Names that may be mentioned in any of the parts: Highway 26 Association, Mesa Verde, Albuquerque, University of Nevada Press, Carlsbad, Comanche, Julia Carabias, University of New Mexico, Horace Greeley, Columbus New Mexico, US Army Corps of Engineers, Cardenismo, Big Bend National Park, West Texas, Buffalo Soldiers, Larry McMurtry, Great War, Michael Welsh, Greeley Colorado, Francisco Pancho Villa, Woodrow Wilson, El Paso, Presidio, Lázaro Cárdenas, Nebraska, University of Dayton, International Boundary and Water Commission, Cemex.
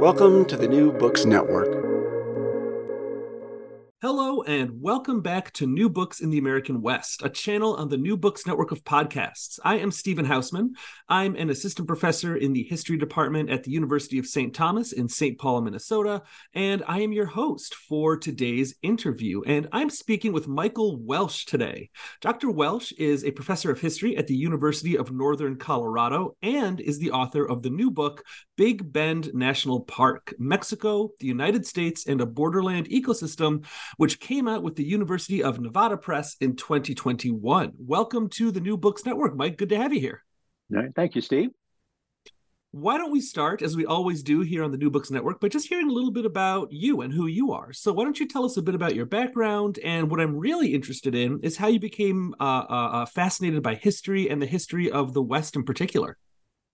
Welcome to the New Books Network. Hello, and welcome back to New Books in the American West, a channel on the New Books Network of podcasts. I am Stephen Hausmann. I'm an assistant professor in the history department at the University of St. Thomas in St. Paul, Minnesota, and I am your host for today's interview. And I'm speaking with Michael Welsh today. Dr. Welsh is a professor of history at the University of Northern Colorado and is the author of the new book, Big Bend National Park, Mexico, the United States, and a Borderland Ecosystem, which came out with the University of Nevada Press in 2021. Welcome to the New Books Network, Mike. Good to have you here. All right. Thank you, Steve. Why don't we start, as we always do here on the New Books Network, by just hearing a little bit about you and who you are. So why don't you tell us a bit about your background? And what I'm really interested in is how you became fascinated by history and the history of the West in particular.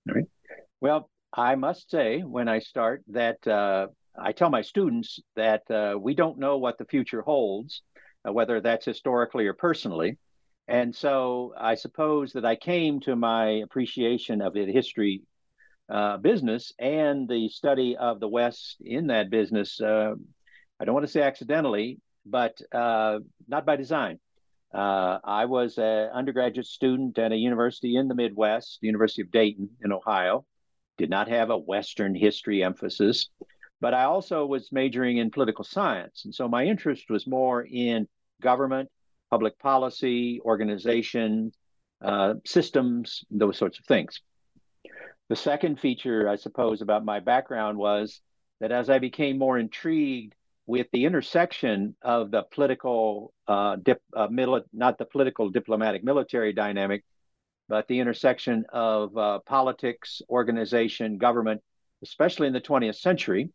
All right. Well, I must say when I start that I tell my students that we don't know what the future holds, whether that's historically or personally. And so I suppose that I came to my appreciation of the history business and the study of the West in that business. I don't want to say accidentally, but not by design. I was an undergraduate student at a university in the Midwest, the University of Dayton in Ohio. Did not have a Western history emphasis. But I also was majoring in political science. And so my interest was more in government, public policy, organization, systems, those sorts of things. The second feature, I suppose, about my background was that as I became more intrigued with the intersection of the political, not the political diplomatic military dynamic, but the intersection of politics, organization, government, especially in the 20th century,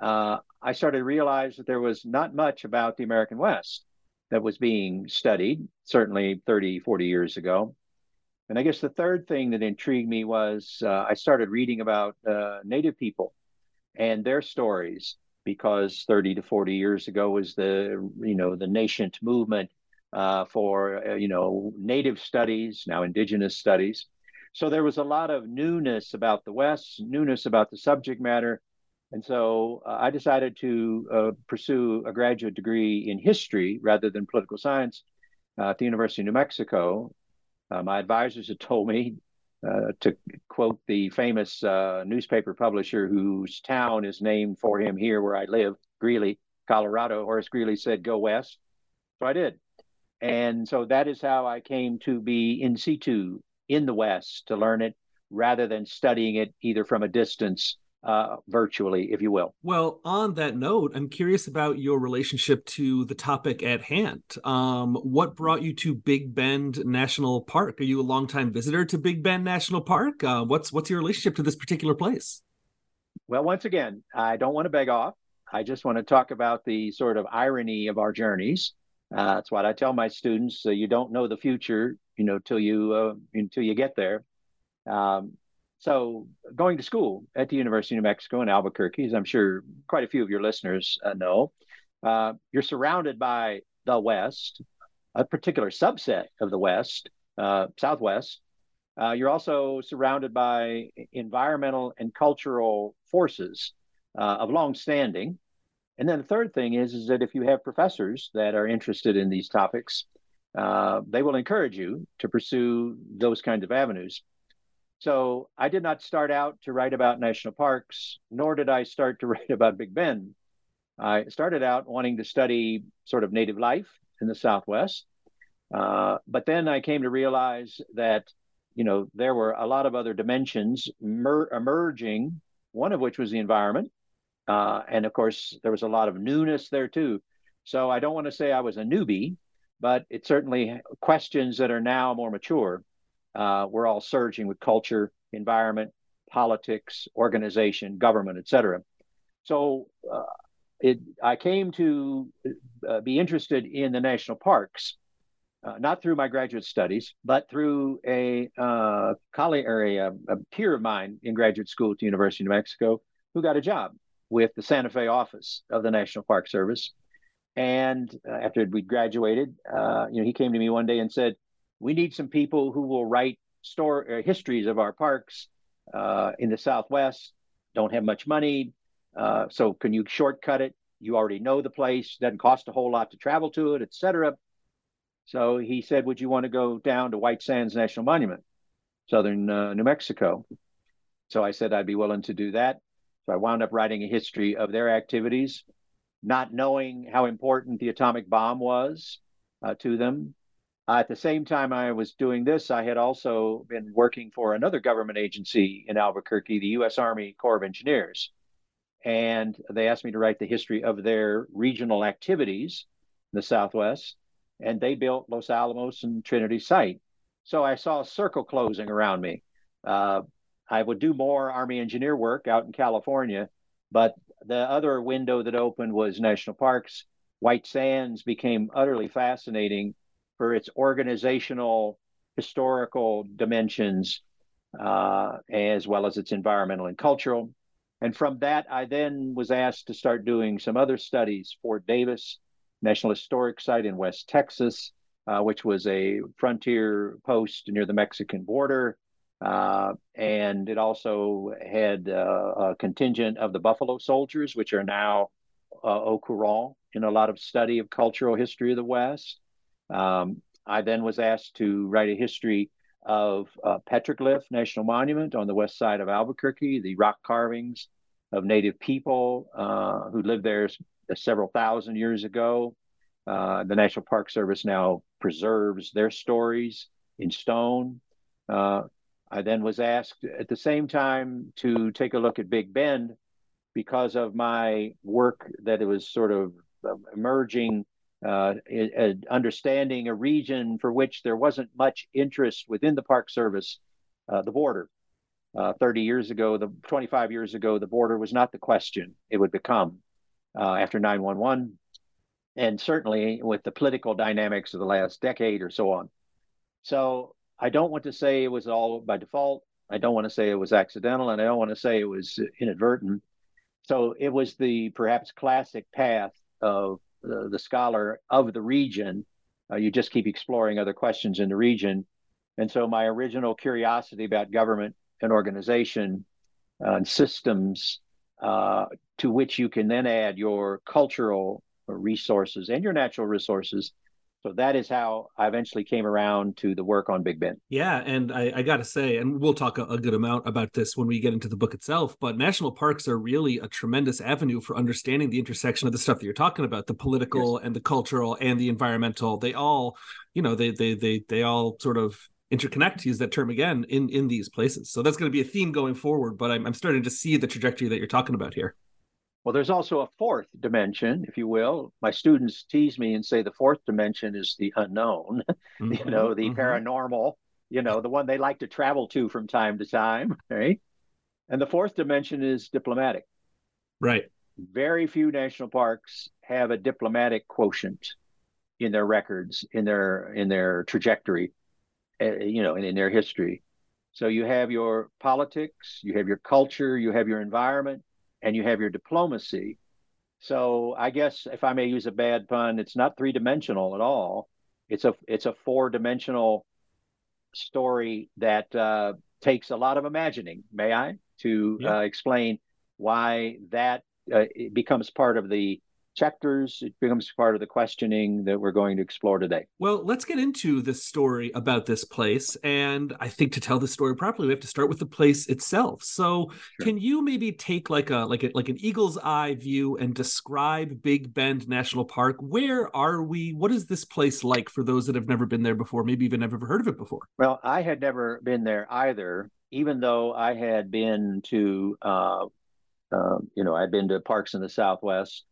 I started to realize that there was not much about the American West that was being studied, certainly 30, 40 years ago. And I guess the third thing that intrigued me was I started reading about Native people and their stories, because 30 to 40 years ago was the nascent movement for Native studies, now Indigenous studies. So there was a lot of newness about the West, newness about the subject matter. And so I decided to pursue a graduate degree in history rather than political science at the University of New Mexico. My advisors had told me, to quote the famous newspaper publisher whose town is named for him here where I live, Greeley, Colorado, Horace Greeley said, "Go West." So I did. And so that is how I came to be in situ in the West, to learn it rather than studying it either from a distance virtually, if you will. Well, on that note, I'm curious about your relationship to the topic at hand. What brought you to Big Bend National Park? Are you a longtime visitor to Big Bend National Park? What's your relationship to this particular place? Well, once again, I don't want to beg off. I just want to talk about the sort of irony of our journeys. That's what I tell my students. You don't know the future, until you get there. So going to school at the University of New Mexico in Albuquerque, as I'm sure quite a few of your listeners know, you're surrounded by the West, a particular subset of the West, Southwest. You're also surrounded by environmental and cultural forces of long standing. And then the third thing is that if you have professors that are interested in these topics, they will encourage you to pursue those kinds of avenues. So I did not start out to write about national parks, nor did I start to write about Big Bend. I started out wanting to study sort of Native life in the Southwest. But then I came to realize that, there were a lot of other dimensions emerging, one of which was the environment. And of course, there was a lot of newness there too. So I don't want to say I was a newbie, but it certainly questions that are now more mature. We're all surging with culture, environment, politics, organization, government, etc. So I came to be interested in the national parks, not through my graduate studies, but through a peer of mine in graduate school at the University of New Mexico who got a job with the Santa Fe office of the National Park Service. And after we graduated, he came to me one day and said, "We need some people who will write histories of our parks in the Southwest. Don't have much money, so can you shortcut it? You already know the place. Doesn't cost a whole lot to travel to it, etc." So he said, "Would you want to go down to White Sands National Monument, southern New Mexico?" So I said I'd be willing to do that. So I wound up writing a history of their activities, not knowing how important the atomic bomb was to them. At the same time I was doing this, I had also been working for another government agency in Albuquerque, the US Army Corps of Engineers. And they asked me to write the history of their regional activities in the Southwest. And they built Los Alamos and Trinity site. So I saw a circle closing around me. I would do more Army engineer work out in California, but the other window that opened was national parks. White Sands became utterly fascinating for its organizational, historical dimensions, as well as its environmental and cultural. And from that, I then was asked to start doing some other studies. Fort Davis National Historic Site in West Texas, which was a frontier post near the Mexican border. And it also had a contingent of the Buffalo Soldiers, which are now au courant in a lot of study of cultural history of the West. I then was asked to write a history of Petroglyph National Monument on the west side of Albuquerque, the rock carvings of native people who lived there several thousand years ago. The National Park Service now preserves their stories in stone. I then was asked at the same time to take a look at Big Bend because of my work that it was sort of emerging understanding a region for which there wasn't much interest within the Park Service, the border. 25 years ago, the border was not the question it would become after 9/11, and certainly with the political dynamics of the last decade or so on. So I don't want to say it was all by default. I don't want to say it was accidental, and I don't want to say it was inadvertent. So it was the perhaps classic path of the scholar of the region. You just keep exploring other questions in the region. And so my original curiosity about government and organization and systems to which you can then add your cultural resources and your natural resources. So that is how I eventually came around to the work on Big Bend. Yeah, and I got to say, and we'll talk a good amount about this when we get into the book itself, but national parks are really a tremendous avenue for understanding the intersection of the stuff that you're talking about, the political and the cultural and the environmental. They all, they all sort of interconnect, to use that term again, in these places. So that's going to be a theme going forward, but I'm starting to see the trajectory that you're talking about here. Well, there's also a fourth dimension, if you will. My students tease me and say the fourth dimension is the unknown, the paranormal, the one they like to travel to from time to time, right? And the fourth dimension is diplomatic. Right. Very few national parks have a diplomatic quotient in their records, in their trajectory, in their history. So you have your politics, you have your culture, you have your environment, and you have your diplomacy. So I guess if I may use a bad pun, it's not three-dimensional at all. It's a four-dimensional story that takes a lot of imagining, may I, to explain why that it becomes part of the chapters, it becomes part of the questioning that we're going to explore today. Well, let's get into this story about this place. And I think to tell the story properly, we have to start with the place itself. So Can you maybe take like an eagle's eye view and describe Big Bend National Park? Where are we? What is this place like for those that have never been there before, maybe even never heard of it before? Well, I had never been there either, even though I had been to, I'd been to parks in the Southwest.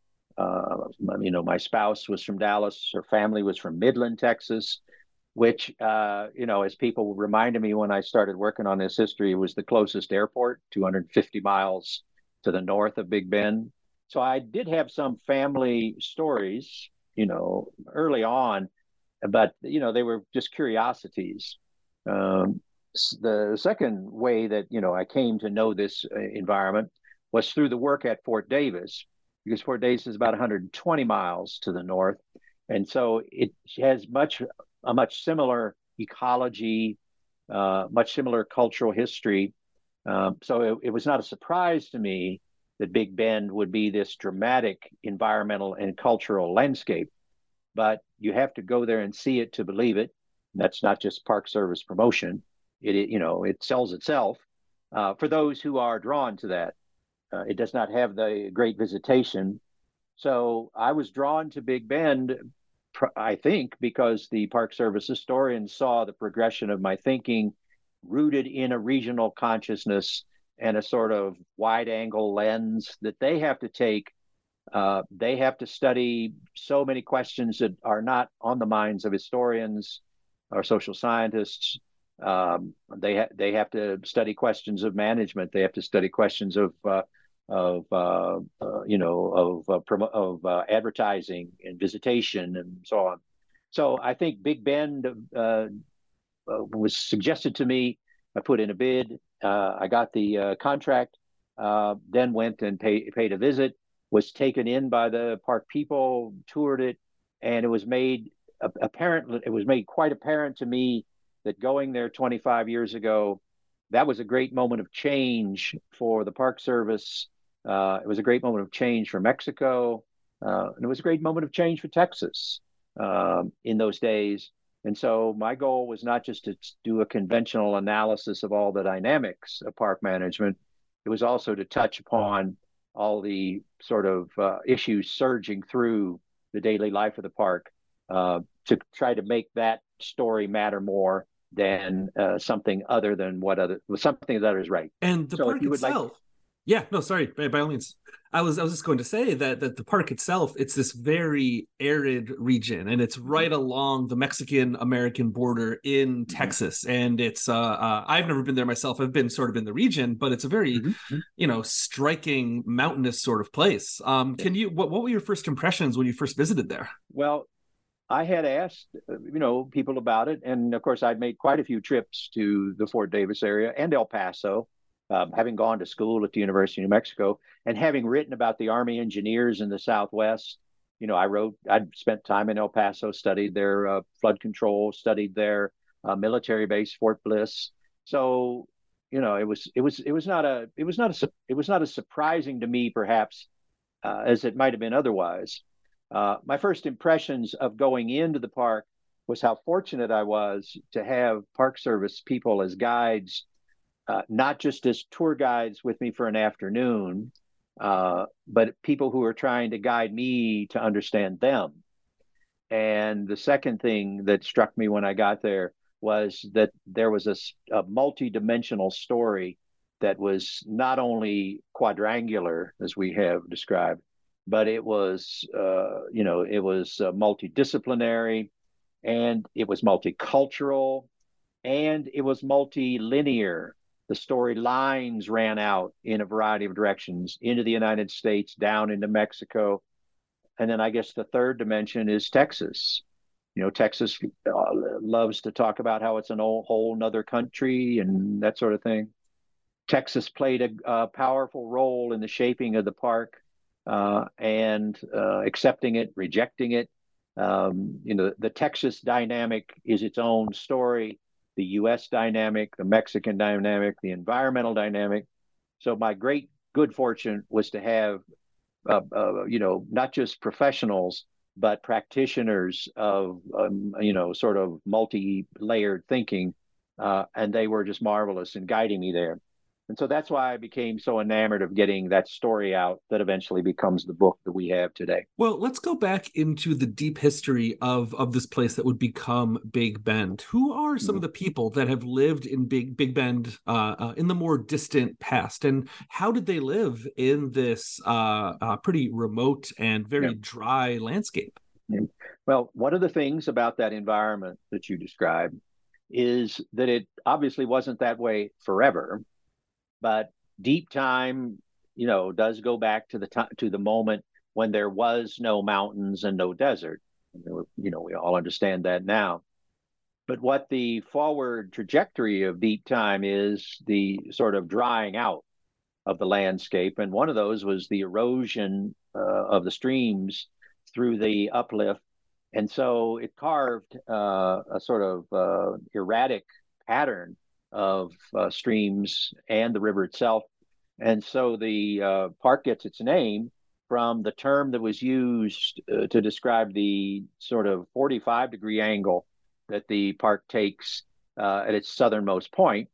My spouse was from Dallas. Her family was from Midland, Texas. which, as people reminded me when I started working on this history, was the closest airport, 250 miles to the north of Big Bend. So I did have some family stories, early on, but, they were just curiosities. The second way that, I came to know this environment was through the work at Fort Davis, because Fort Davis is about 120 miles to the north. And so it has a much similar ecology, much similar cultural history. So it was not a surprise to me that Big Bend would be this dramatic environmental and cultural landscape, but you have to go there and see it to believe it. And that's not just Park Service promotion. It sells itself for those who are drawn to that. It does not have the great visitation. So I was drawn to Big Bend, I think, because the Park Service historians saw the progression of my thinking rooted in a regional consciousness and a sort of wide-angle lens that they have to take. They have to study so many questions that are not on the minds of historians or social scientists. They have to study questions of management. They have to study questions of advertising and visitation and so on. So I think Big Bend was suggested to me. I put in a bid. I got the contract. Then went and paid a visit. Was taken in by the park people. Toured it, and it was made apparent. It was made quite apparent to me that going there 25 years ago, that was a great moment of change for the Park Service. It was a great moment of change for Mexico. And it was a great moment of change for Texas in those days. And so my goal was not just to do a conventional analysis of all the dynamics of park management. It was also to touch upon all the sort of issues surging through the daily life of the park to try to make that story matter more than something other than something that is right. And the park itself, by all means. I was just going to say that the park itself, it's this very arid region, and it's right along the Mexican-American border in Texas. And it's I've never been there myself. I've been sort of in the region, but it's a very striking mountainous sort of place. What were your first impressions when you first visited there? Well, I had asked, people about it. And of course, I'd made quite a few trips to the Fort Davis area and El Paso, having gone to school at the University of New Mexico and having written about the Army engineers in the Southwest. I'd spent time in El Paso, studied their flood control, studied their military base, Fort Bliss. So, it was not as surprising to me, perhaps, as it might have been otherwise. My first impressions of going into the park was how fortunate I was to have Park Service people as guides, not just as tour guides with me for an afternoon, but people who are trying to guide me to understand them. And the second thing that struck me when I got there was that there was a multi-dimensional story that was not only quadrangular, as we have described, but it was, multidisciplinary, and it was multicultural, and it was multilinear. The story lines ran out in a variety of directions, into the United States, down into Mexico. And then I guess the third dimension is Texas. Texas loves to talk about how it's a whole nother country and that sort of thing. Texas played a powerful role in the shaping of the park. And accepting it, rejecting it. The Texas dynamic is its own story, the U.S. dynamic, the Mexican dynamic, the environmental dynamic. So my great good fortune was to have, not just professionals, but practitioners of, sort of multi-layered thinking. And they were just marvelous in guiding me there. And so that's why I became so enamored of getting that story out that eventually becomes the book that we have today. Well, let's go back into the deep history of this place that would become Big Bend. Who are some of the people that have lived in Big Bend in the more distant past? And how did they live in this pretty remote and very dry landscape? Well, one of the things about that environment that you described is that it obviously wasn't that way forever, but deep time, you know, does go back to the time, to the moment when there was no mountains and no desert. And there were, you know, we all understand that now. But what the forward trajectory of deep time is the sort of drying out of the landscape. And one of those was the erosion of the streams through the uplift. And so it carved a sort of erratic pattern of streams and the river itself. And so the park gets its name from the term that was used to describe the sort of 45-degree angle that the park takes at its southernmost point.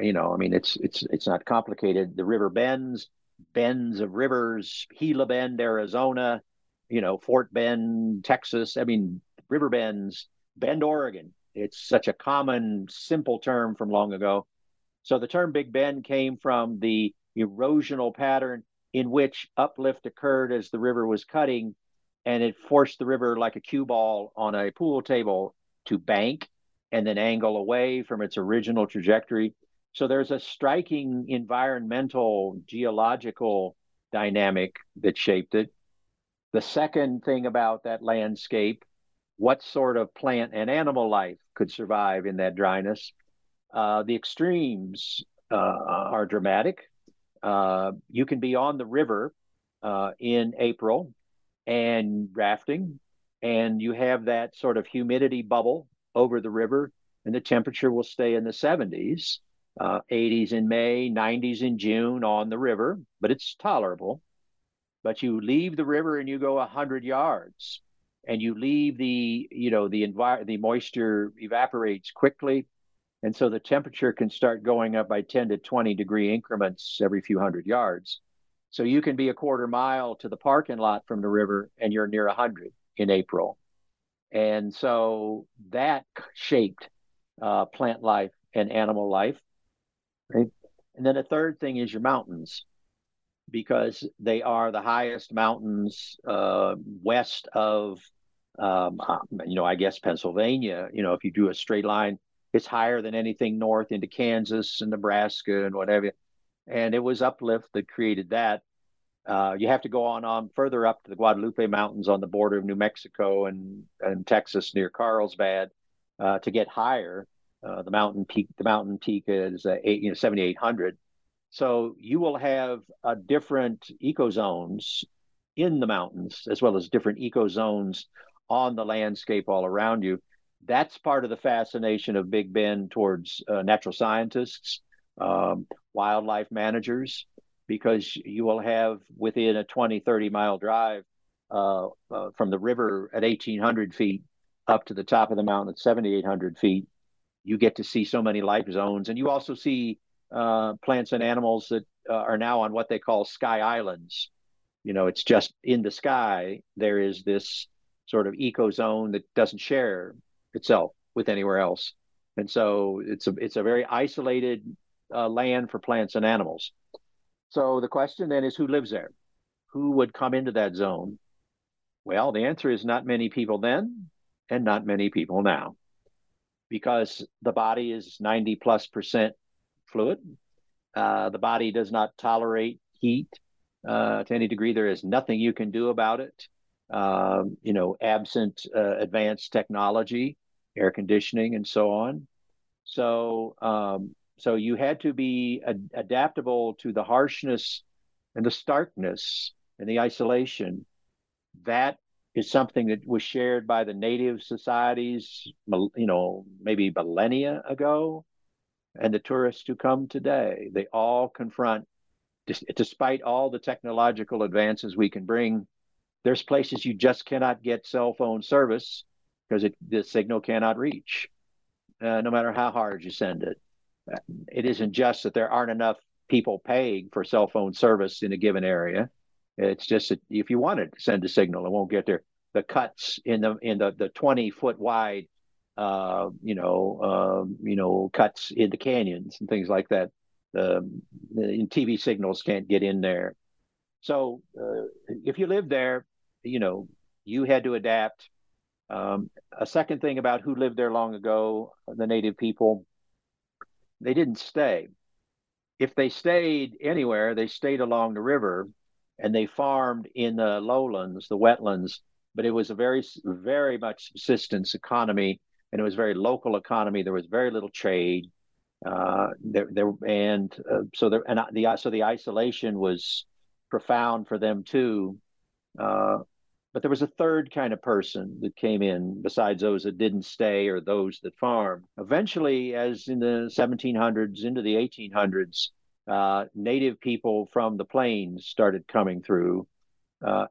You know, I mean, it's not complicated. The river bends, bends of rivers, Gila Bend, Arizona, you know, Fort Bend, Texas. I mean, river bends, Bend, Oregon. It's such a common, simple term from long ago. So the term Big Bend came from the erosional pattern in which uplift occurred as the river was cutting, and it forced the river like a cue ball on a pool table to bank and then angle away from its original trajectory. So there's a striking environmental, geological dynamic that shaped it. The second thing about that landscape, what sort of plant and animal life could survive in that dryness? The extremes are dramatic. You can be on the river in April and rafting, and you have that sort of humidity bubble over the river, and the temperature will stay in the 70s, 80s in May, 90s in June on the river, but it's tolerable. But you leave the river and you go 100 yards, and you leave the, you know, the moisture evaporates quickly. And so the temperature can start going up by 10 to 20 degree increments every few hundred yards. So you can be a quarter mile to the parking lot from the river and you're near 100 in April. And so that shaped plant life and animal life. Right? And then a third thing is your mountains, because they are the highest mountains west of, you know, I guess Pennsylvania. You know, if you do a straight line, it's higher than anything north into Kansas and Nebraska and whatever. And it was uplift that created that. You have to go on further up to the Guadalupe Mountains on the border of New Mexico and Texas near Carlsbad to get higher. The mountain peak is 7,800. So you will have different ecozones in the mountains, as well as different ecozones on the landscape all around you. That's part of the fascination of Big Bend towards natural scientists, wildlife managers, because you will have within a 20, 30-mile drive from the river at 1,800 feet up to the top of the mountain at 7,800 feet, you get to see so many life zones. And you also see plants and animals that are now on what they call sky islands. You know, it's just in the sky, there is this sort of ecozone that doesn't share itself with anywhere else. And so it's a very isolated land for plants and animals. So the question then is, who lives there? Who would come into that zone? Well, the answer is not many people then and not many people now, because the body is 90+% fluid. The body does not tolerate heat to any degree. There is nothing you can do about it. You know, absent advanced technology, air conditioning, and so on. So you had to be adaptable to the harshness and the starkness and the isolation. That is something that was shared by the native societies, you know, maybe millennia ago, and the tourists who come today. They all confront, despite all the technological advances we can bring, there's places you just cannot get cell phone service because the signal cannot reach, no matter how hard you send it. It isn't just that there aren't enough people paying for cell phone service in a given area. It's just that if you wanted to send a signal, it won't get there. The cuts in the 20-foot wide, cuts in the canyons and things like that. And TV signals can't get in there. So if you lived there, you know, you had to adapt. A second thing about who lived there long ago, the native people, they didn't stay. If they stayed anywhere, they stayed along the river, and they farmed in the lowlands, the wetlands, but it was a very, very much subsistence economy, and it was a very local economy. There was very little trade. So the isolation was profound for them too. But there was a third kind of person that came in besides those that didn't stay or those that farmed. Eventually, as in the 1700s into the 1800s, native people from the plains started coming through.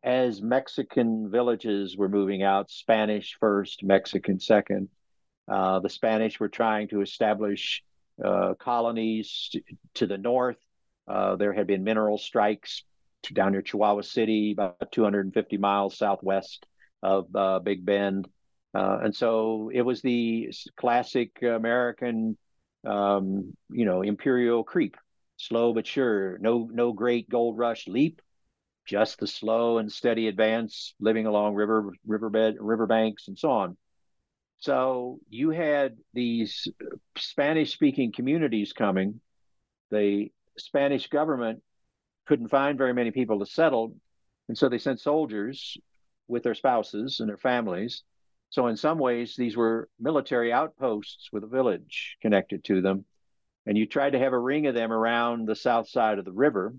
As Mexican villages were moving out, Spanish first, Mexican second, the Spanish were trying to establish colonies to the north. There had been mineral strikes down near Chihuahua City, about 250 miles southwest of Big Bend. And so it was the classic American, imperial creep, slow but sure, no great gold rush leap, just the slow and steady advance, living along riverbanks and so on. So you had these Spanish-speaking communities coming. The Spanish government couldn't find very many people to settle, and so they sent soldiers with their spouses and their families. So in some ways, these were military outposts with a village connected to them. And you tried to have a ring of them around the south side of the river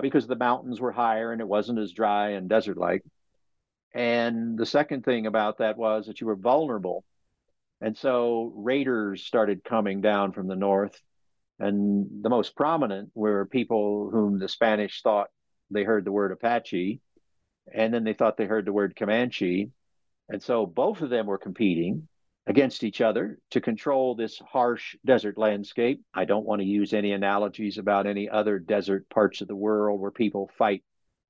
because the mountains were higher and it wasn't as dry and desert-like. And the second thing about that was that you were vulnerable. And so raiders started coming down from the north. And the most prominent were people whom the Spanish thought they heard the word Apache, and then they thought they heard the word Comanche. And so both of them were competing against each other to control this harsh desert landscape. I don't want to use any analogies about any other desert parts of the world where people fight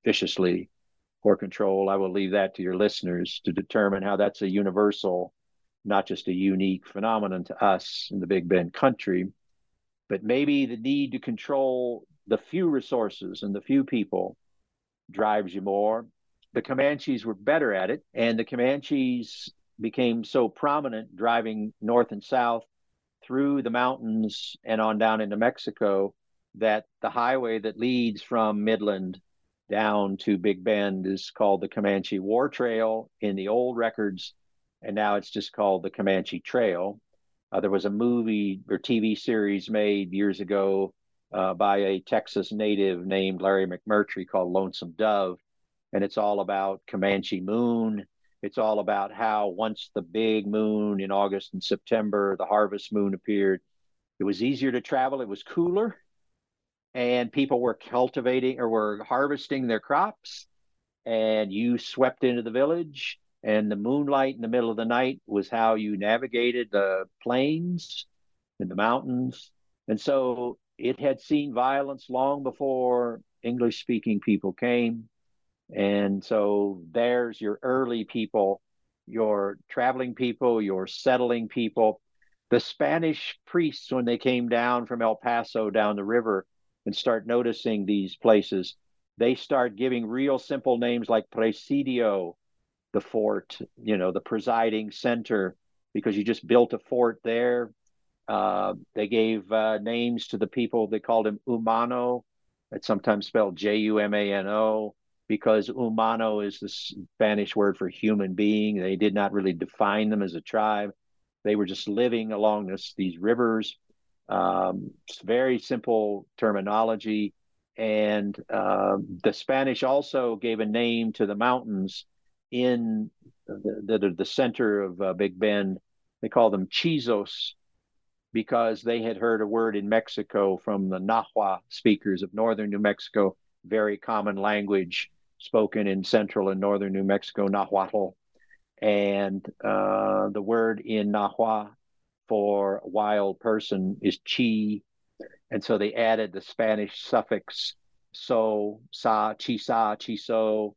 viciously for control. I will leave that to your listeners to determine how that's a universal, not just a unique phenomenon to us in the Big Bend country. But maybe the need to control the few resources and the few people drives you more. The Comanches were better at it, and the Comanches became so prominent driving north and south through the mountains and on down into Mexico that the highway that leads from Midland down to Big Bend is called the Comanche War Trail in the old records, and now it's just called the Comanche Trail. There was a movie or TV series made years ago by a Texas native named Larry McMurtry called Lonesome Dove, and it's all about Comanche Moon. It's all about how once the big moon in August and September, the harvest moon appeared, it was easier to travel, it was cooler, and people were cultivating or were harvesting their crops, and you swept into the village. And the moonlight in the middle of the night was how you navigated the plains and the mountains. And so it had seen violence long before English-speaking people came. And so there's your early people, your traveling people, your settling people. The Spanish priests, when they came down from El Paso down the river and start noticing these places, they start giving real simple names like Presidio, the fort, the presiding center, because you just built a fort there. They gave names to the people. They called him Humano. It's sometimes spelled Jumano, because Humano is the Spanish word for human being. They did not really define them as a tribe. They were just living along these rivers. It's very simple terminology. And the Spanish also gave a name to the mountains in the center of Big Bend. They call them Chizos because they had heard a word in Mexico from the Nahua speakers of northern New Mexico, very common language spoken in central and northern New Mexico, Nahuatl. And the word in Nahua for wild person is chi. And so they added the Spanish suffix so, sa, chisa, chiso.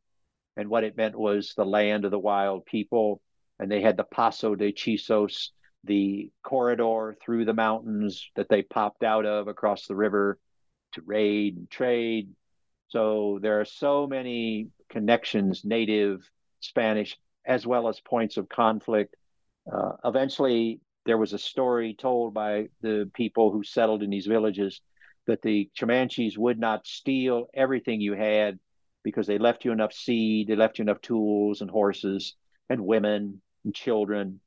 And what it meant was the land of the wild people. And they had the Paso de Chizos, the corridor through the mountains that they popped out of across the river to raid and trade. So there are so many connections, native, Spanish. as well as points of conflict. Eventually, there was a story told by the people who settled in these villages that the Comanches would not steal everything you had because they left you enough seed, they left you enough tools and horses and women and children,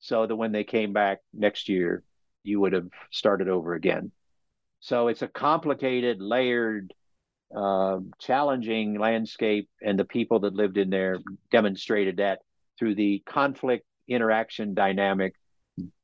so that when they came back next year, you would have started over again. So it's a complicated, layered, challenging landscape, and the people that lived in there demonstrated that through the conflict interaction dynamic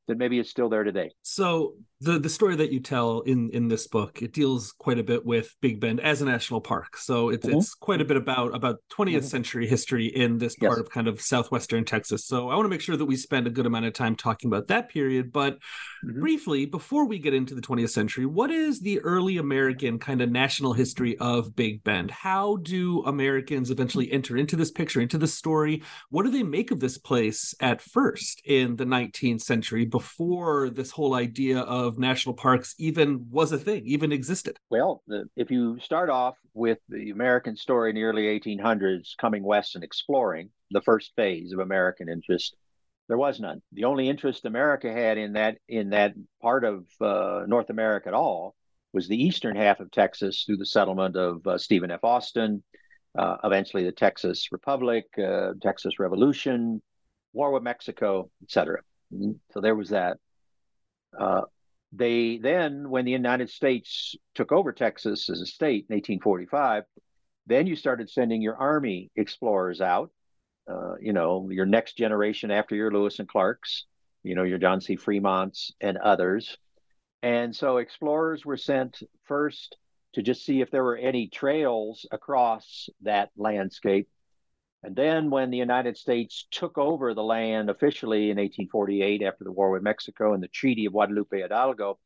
that maybe is still there today. So the story that you tell in this book, it deals quite a bit with Big Bend as a national park. So it's quite a bit about 20th century history in this part of kind of southwestern Texas. So I want to make sure that we spend a good amount of time talking about that period. But briefly, before we get into the 20th century, what is the early American kind of national history of Big Bend? How do Americans eventually enter into this picture, into this story? What do they make of this place at first in the 19th century before this whole idea of national parks even was a thing, even existed? Well, if you start off with the American story in the early 1800s, coming west and exploring the first phase of American interest, there was none. The only interest America had in that part of North America at all was the eastern half of Texas through the settlement of Stephen F. Austin, eventually the Texas Republic, Texas Revolution, War with Mexico, etc. So there was that. They then, when the United States took over Texas as a state in 1845, then you started sending your army explorers out, your next generation after your Lewis and Clarks, your John C. Fremonts and others. And so explorers were sent first to just see if there were any trails across that landscape. And then when the United States took over the land officially in 1848 after the War with Mexico and the Treaty of Guadalupe Hidalgo,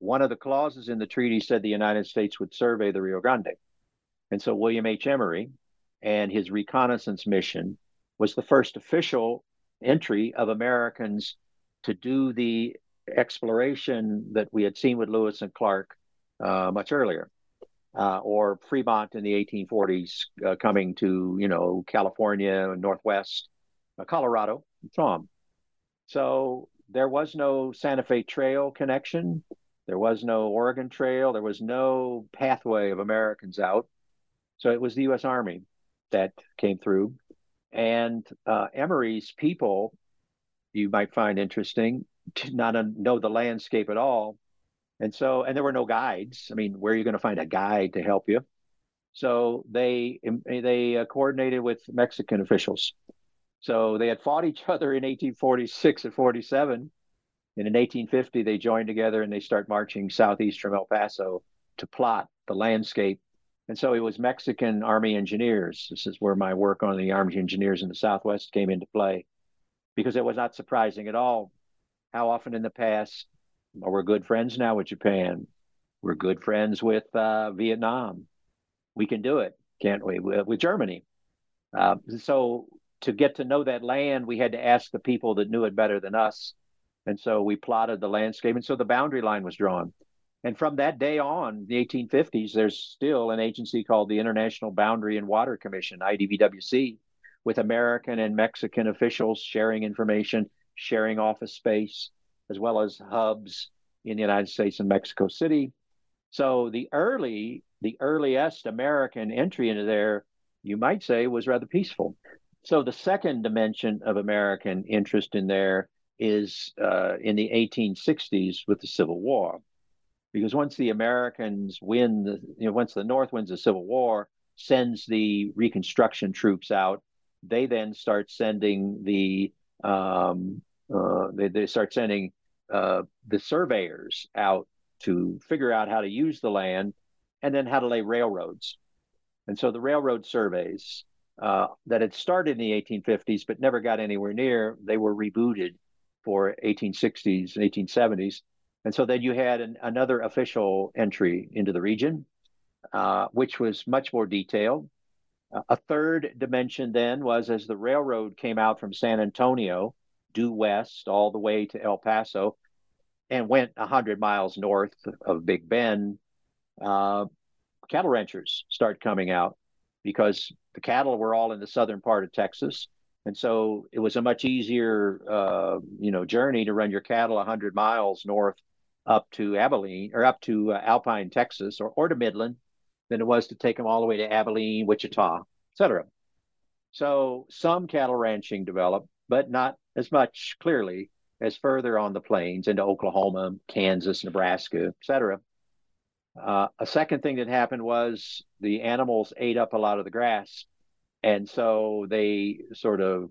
one of the clauses in the treaty said the United States would survey the Rio Grande. And so William H. Emery and his reconnaissance mission was the first official entry of Americans to do the exploration that we had seen with Lewis and Clark much earlier. Or Fremont in the 1840s coming to, California, Northwest, Colorado, and so on. So there was no Santa Fe Trail connection. There was no Oregon Trail. There was no pathway of Americans out. So it was the U.S. Army that came through. And Emery's people, you might find interesting, did not know the landscape at all. And there were no guides. I mean, where are you going to find a guide to help you? So they coordinated with Mexican officials. So they had fought each other in 1846 and 47. And in 1850, they joined together and they start marching southeast from El Paso to plot the landscape. And so it was Mexican Army engineers. This is where my work on the Army engineers in the Southwest came into play, because it was not surprising at all how often in the past, we're good friends now with Japan. We're good friends with Vietnam. We can do it, can't we? With Germany. So to get to know that land, we had to ask the people that knew it better than us. And so we plotted the landscape. And so the boundary line was drawn. And from that day on, the 1850s, there's still an agency called the International Boundary and Water Commission, IDBWC, with American and Mexican officials sharing information, sharing office space, as well as hubs in the United States and Mexico City. So the earliest American entry into there, you might say, was rather peaceful. So the second dimension of American interest in there is in the 1860s with the Civil War. Because once the Americans win, once the North wins the Civil War, sends the Reconstruction troops out, they then start sending the surveyors out to figure out how to use the land and then how to lay railroads. And so the railroad surveys that had started in the 1850s but never got anywhere near, they were rebooted for 1860s and 1870s. And so then you had another official entry into the region, which was much more detailed. A third dimension then was, as the railroad came out from San Antonio due west all the way to El Paso and went 100 miles north of Big Bend, cattle ranchers start coming out because the cattle were all in the southern part of Texas. And so it was a much easier, journey to run your cattle 100 miles north up to Abilene or up to Alpine, Texas, or to Midland than it was to take them all the way to Abilene, Wichita, et cetera. So some cattle ranching developed, but not as much clearly as further on the plains into Oklahoma, Kansas, Nebraska, et cetera. A second thing that happened was the animals ate up a lot of the grass. And so they sort of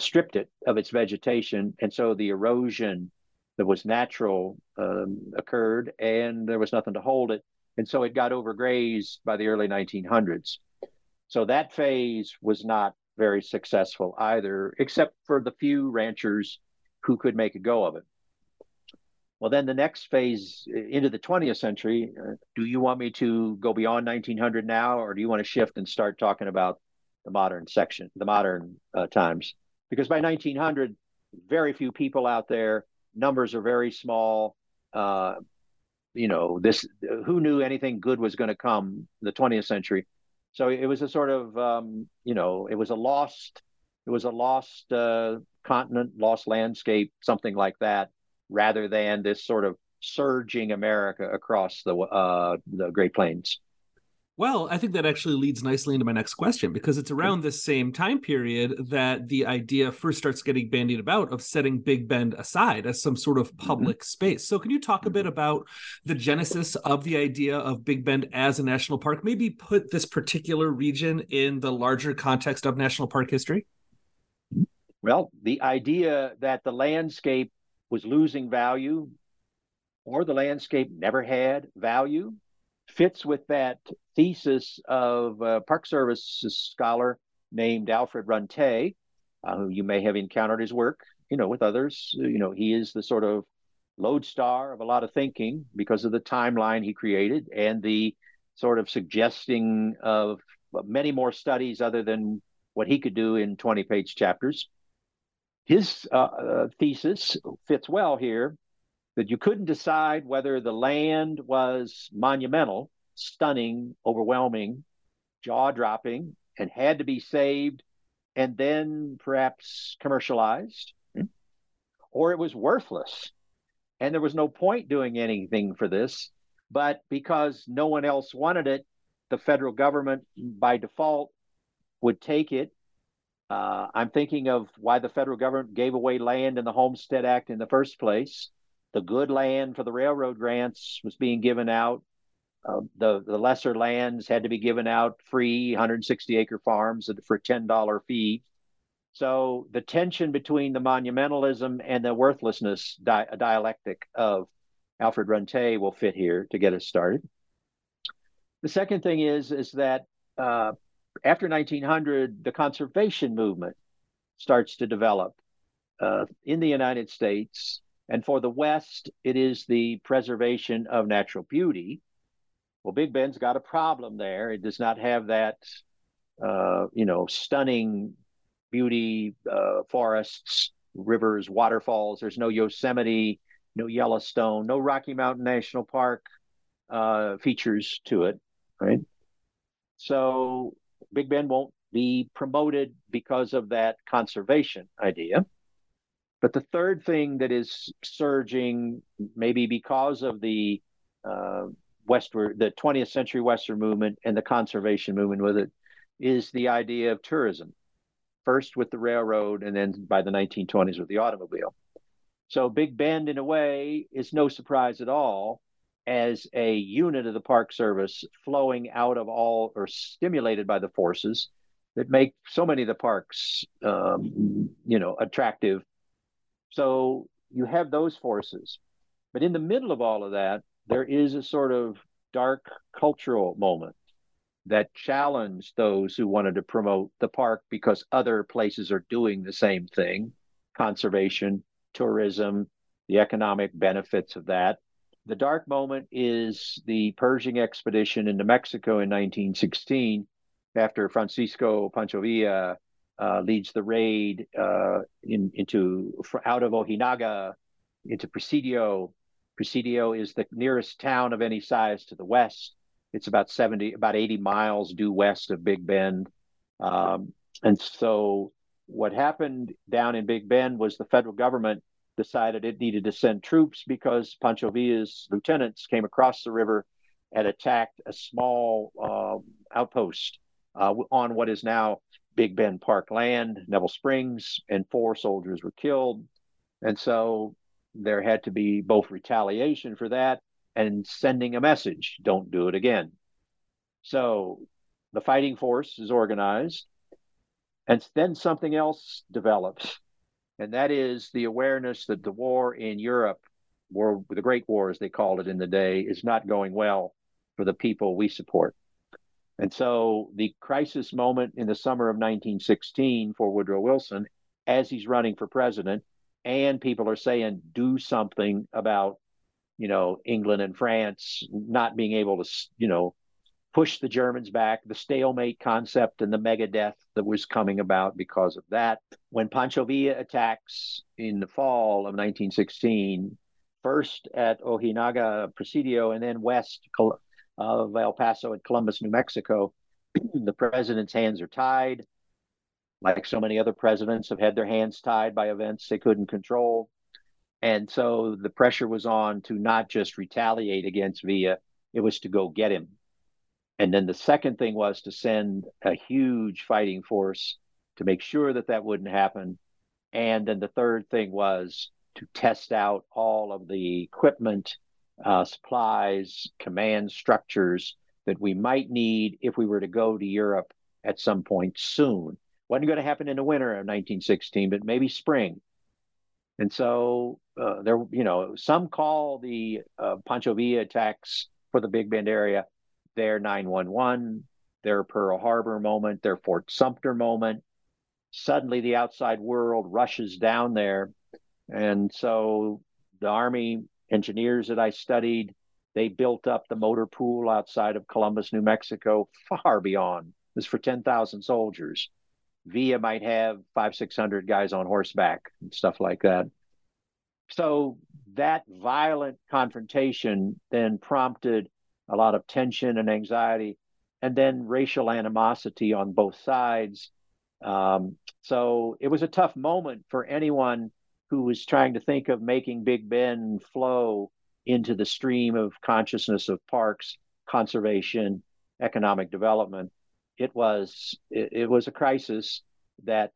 stripped it of its vegetation. And so the erosion that was natural occurred, and there was nothing to hold it. And so it got overgrazed by the early 1900s. So that phase was not very successful either, except for the few ranchers who could make a go of it. Well, then the next phase into the 20th century, do you want me to go beyond 1900 now, or do you want to shift and start talking about the modern section, the modern times? Because by 1900, very few people out there, numbers are very small. Who knew anything good was going to come the 20th century? So it was a sort of, it was a lost continent, lost landscape, something like that, rather than this sort of surging America across the Great Plains. Well, I think that actually leads nicely into my next question, because it's around this same time period that the idea first starts getting bandied about of setting Big Bend aside as some sort of public space. So can you talk a bit about the genesis of the idea of Big Bend as a national park? Maybe put this particular region in the larger context of national park history? Well, the idea that the landscape was losing value, or the landscape never had value, fits with that thesis of a Park Service scholar named Alfred Runte, who you may have encountered his work, with others. He is the sort of lodestar of a lot of thinking because of the timeline he created and the sort of suggesting of many more studies other than what he could do in 20-page chapters. His thesis fits well here, that you couldn't decide whether the land was monumental, stunning, overwhelming, jaw-dropping, and had to be saved and then perhaps commercialized, or it was worthless. And there was no point doing anything for this, but because no one else wanted it, the federal government by default would take it. I'm thinking of why the federal government gave away land in the Homestead Act in the first place. The good land for the railroad grants was being given out. The lesser lands had to be given out, free 160-acre farms for $10 fee. So the tension between the monumentalism and the worthlessness dialectic of Alfred Runte will fit here to get us started. The second thing is that after 1900, the conservation movement starts to develop in the United States. And for the West, it is the preservation of natural beauty. Well, Big Bend's got a problem there. It does not have that, stunning beauty, forests, rivers, waterfalls. There's no Yosemite, no Yellowstone, no Rocky Mountain National Park features to it, right? So Big Bend won't be promoted because of that conservation idea. But the third thing that is surging, maybe because of the the 20th century Western movement and the conservation movement with it, is the idea of tourism, first with the railroad and then by the 1920s with the automobile. So Big Bend, in a way, is no surprise at all as a unit of the Park Service flowing out of all or stimulated by the forces that make so many of the parks, attractive. So you have those forces. But in the middle of all of that, there is a sort of dark cultural moment that challenged those who wanted to promote the park because other places are doing the same thing, conservation, tourism, the economic benefits of that. The dark moment is the Pershing expedition into Mexico in 1916 after Francisco Pancho Villa leads the raid out of Ojinaga into Presidio. Presidio is the nearest town of any size to the west. It's about 80 miles due west of Big Bend. And so What happened down in Big Bend was the federal government decided it needed to send troops because Pancho Villa's lieutenants came across the river and attacked a small outpost on what is now Big Bend Park land, Neville Springs, and 4 soldiers were killed. And so there had to be both retaliation for that and sending a message, don't do it again. So the fighting force is organized, and then something else develops, and that is the awareness that the war in Europe, the Great War as they called it in the day, is not going well for the people we support. And so the crisis moment in the summer of 1916 for Woodrow Wilson, as he's running for president, and people are saying, do something about, England and France not being able to, push the Germans back, the stalemate concept and the mega death that was coming about because of that. When Pancho Villa attacks in the fall of 1916, first at Ojinaga, Presidio, and then west of El Paso and Columbus, New Mexico, the president's hands are tied, like so many other presidents have had their hands tied by events they couldn't control. And so the pressure was on to not just retaliate against Villa, it was to go get him. And then the second thing was to send a huge fighting force to make sure that that wouldn't happen. And then the third thing was to test out all of the equipment, supplies, command structures that we might need if we were to go to Europe at some point soon. Wasn't going to happen in the winter of 1916, but maybe spring. And so some call the Pancho Villa attacks for the Big Bend area their 9/11, their Pearl Harbor moment, their Fort Sumter moment. Suddenly the outside world rushes down there. And so the Army engineers that I studied, they built up the motor pool outside of Columbus, New Mexico, far beyond. It was for 10,000 soldiers. Villa might have 500-600 guys on horseback and stuff like that. So that violent confrontation then prompted a lot of tension and anxiety, and then racial animosity on both sides. So it was a tough moment for anyone who was trying to think of making Big Bend flow into the stream of consciousness of parks, conservation, economic development. It was a crisis that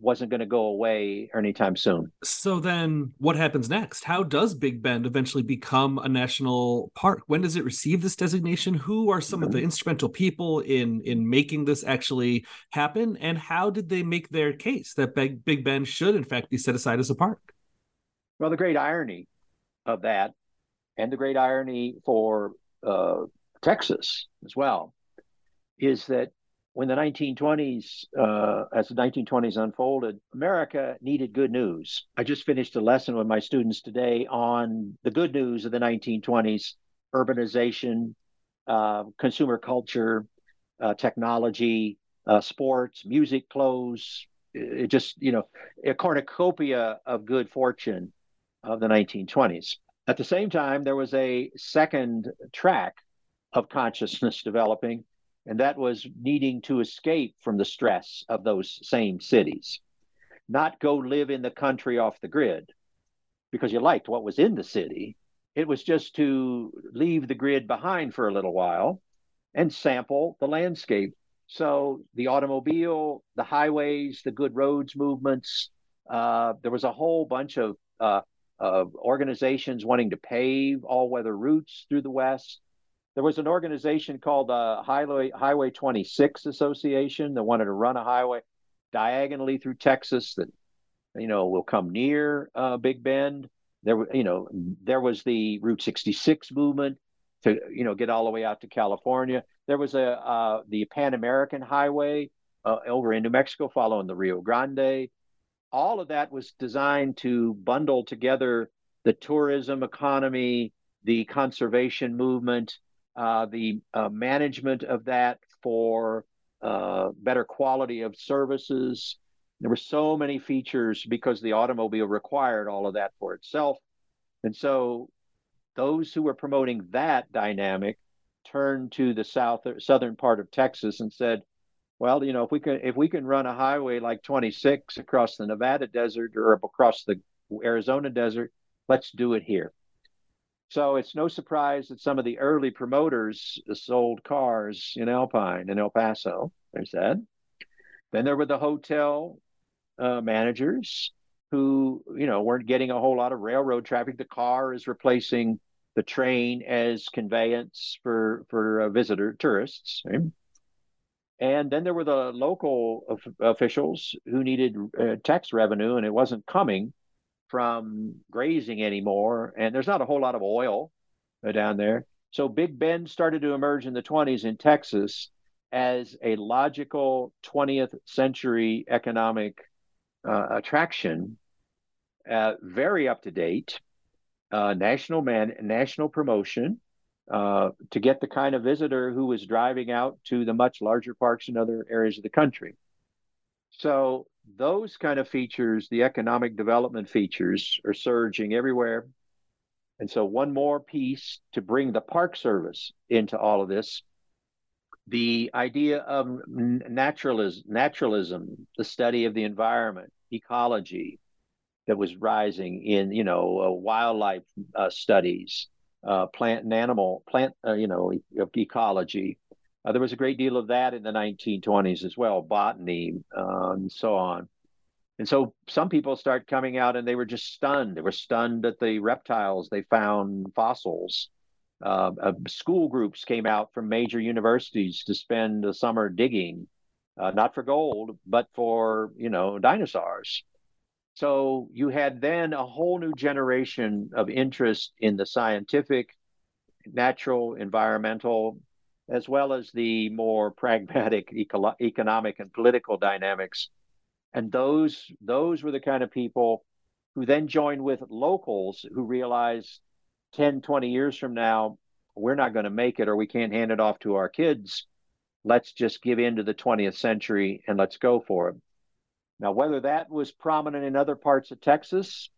wasn't going to go away anytime soon. So then what happens next? How does Big Bend eventually become a national park? When does it receive this designation? Who are some of the instrumental people in making this actually happen? And how did they make their case that Big Bend should, in fact, be set aside as a park? Well, the great irony of that, and the great irony for Texas as well, is that when the 1920s, as the 1920s unfolded, America needed good news. I just finished a lesson with my students today on the good news of the 1920s, urbanization, consumer culture, technology, sports, music, clothes, it just, a cornucopia of good fortune of the 1920s. At the same time, there was a second track of consciousness developing, and that was needing to escape from the stress of those same cities, not go live in the country off the grid because you liked what was in the city. It was just to leave the grid behind for a little while and sample the landscape. So the automobile, the highways, the good roads movements, there was a whole bunch of organizations wanting to pave all-weather routes through the West. There was an organization called the Highway 26 Association that wanted to run a highway diagonally through Texas that, will come near Big Bend. There was the Route 66 movement to, get all the way out to California. There was the Pan-American Highway over in New Mexico following the Rio Grande. All of that was designed to bundle together the tourism economy, the conservation movement, the management of that for better quality of services. There were so many features because the automobile required all of that for itself. And so those who were promoting that dynamic turned to the southern part of Texas and said, well, you know, if we can run a highway like 26 across the Nevada desert or across the Arizona desert, let's do it here. So it's no surprise that some of the early promoters sold cars in Alpine and El Paso. There's that. Then there were the hotel managers who, you know, weren't getting a whole lot of railroad traffic. The car is replacing the train as conveyance for visitor tourists. Right? And then there were the local officials who needed tax revenue, and it wasn't coming from grazing anymore, and there's not a whole lot of oil down there. So Big Bend started to emerge in the 20s in Texas as a logical 20th century economic attraction, very up to date, national promotion to get the kind of visitor who was driving out to the much larger parks in other areas of the country. So those kind of features, the economic development features, are surging everywhere. And so one more piece to bring the Park Service into all of this, the idea of naturalism, the study of the environment, ecology, that was rising in, you know, wildlife studies, plant and animal, ecology. There was a great deal of that in the 1920s as well, botany and so on. And so some people start coming out and they were just stunned. They were stunned at the reptiles. They found fossils. School groups came out from major universities to spend the summer digging, not for gold, but for, you know, dinosaurs. So you had then a whole new generation of interest in the scientific, natural, environmental, as well as the more pragmatic economic and political dynamics. And those were the kind of people who then joined with locals who realized 10, 20 years from now, we're not going to make it, or we can't hand it off to our kids. Let's just give in to the 20th century and let's go for it. Now, whether that was prominent in other parts of Texas,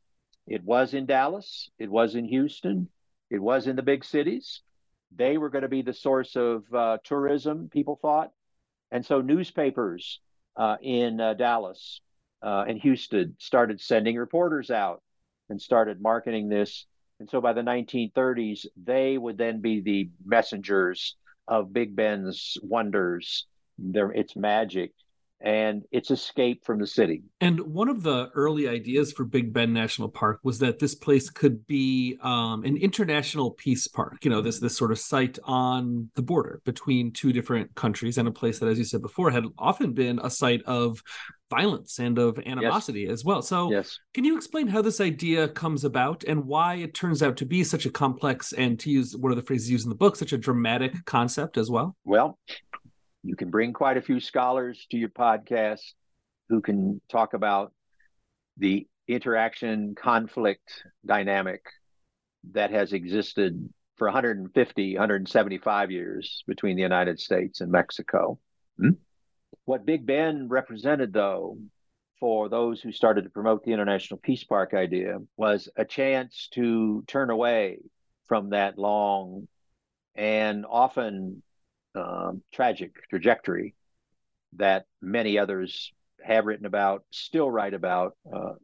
it was in Dallas, it was in Houston, it was in the big cities. They were going to be the source of tourism, people thought. And so newspapers in Dallas and Houston started sending reporters out and started marketing this. And so by the 1930s, they would then be the messengers of Big Bend's wonders, its magic, and its escape from the city. And one of the early ideas for Big Bend National Park was that this place could be an international peace park, you know, this sort of site on the border between two different countries, and a place that, as you said before, had often been a site of violence and of animosity as well. So can you explain how this idea comes about and why it turns out to be such a complex, and to use one of the phrases used in the book, such a dramatic concept as well? Well, you can bring quite a few scholars to your podcast who can talk about the interaction, conflict dynamic that has existed for 150, 175 years between the United States and Mexico. Hmm? What Big Bend represented, though, for those who started to promote the International Peace Park idea, was a chance to turn away from that long and often tragic trajectory that many others have written about, still write about,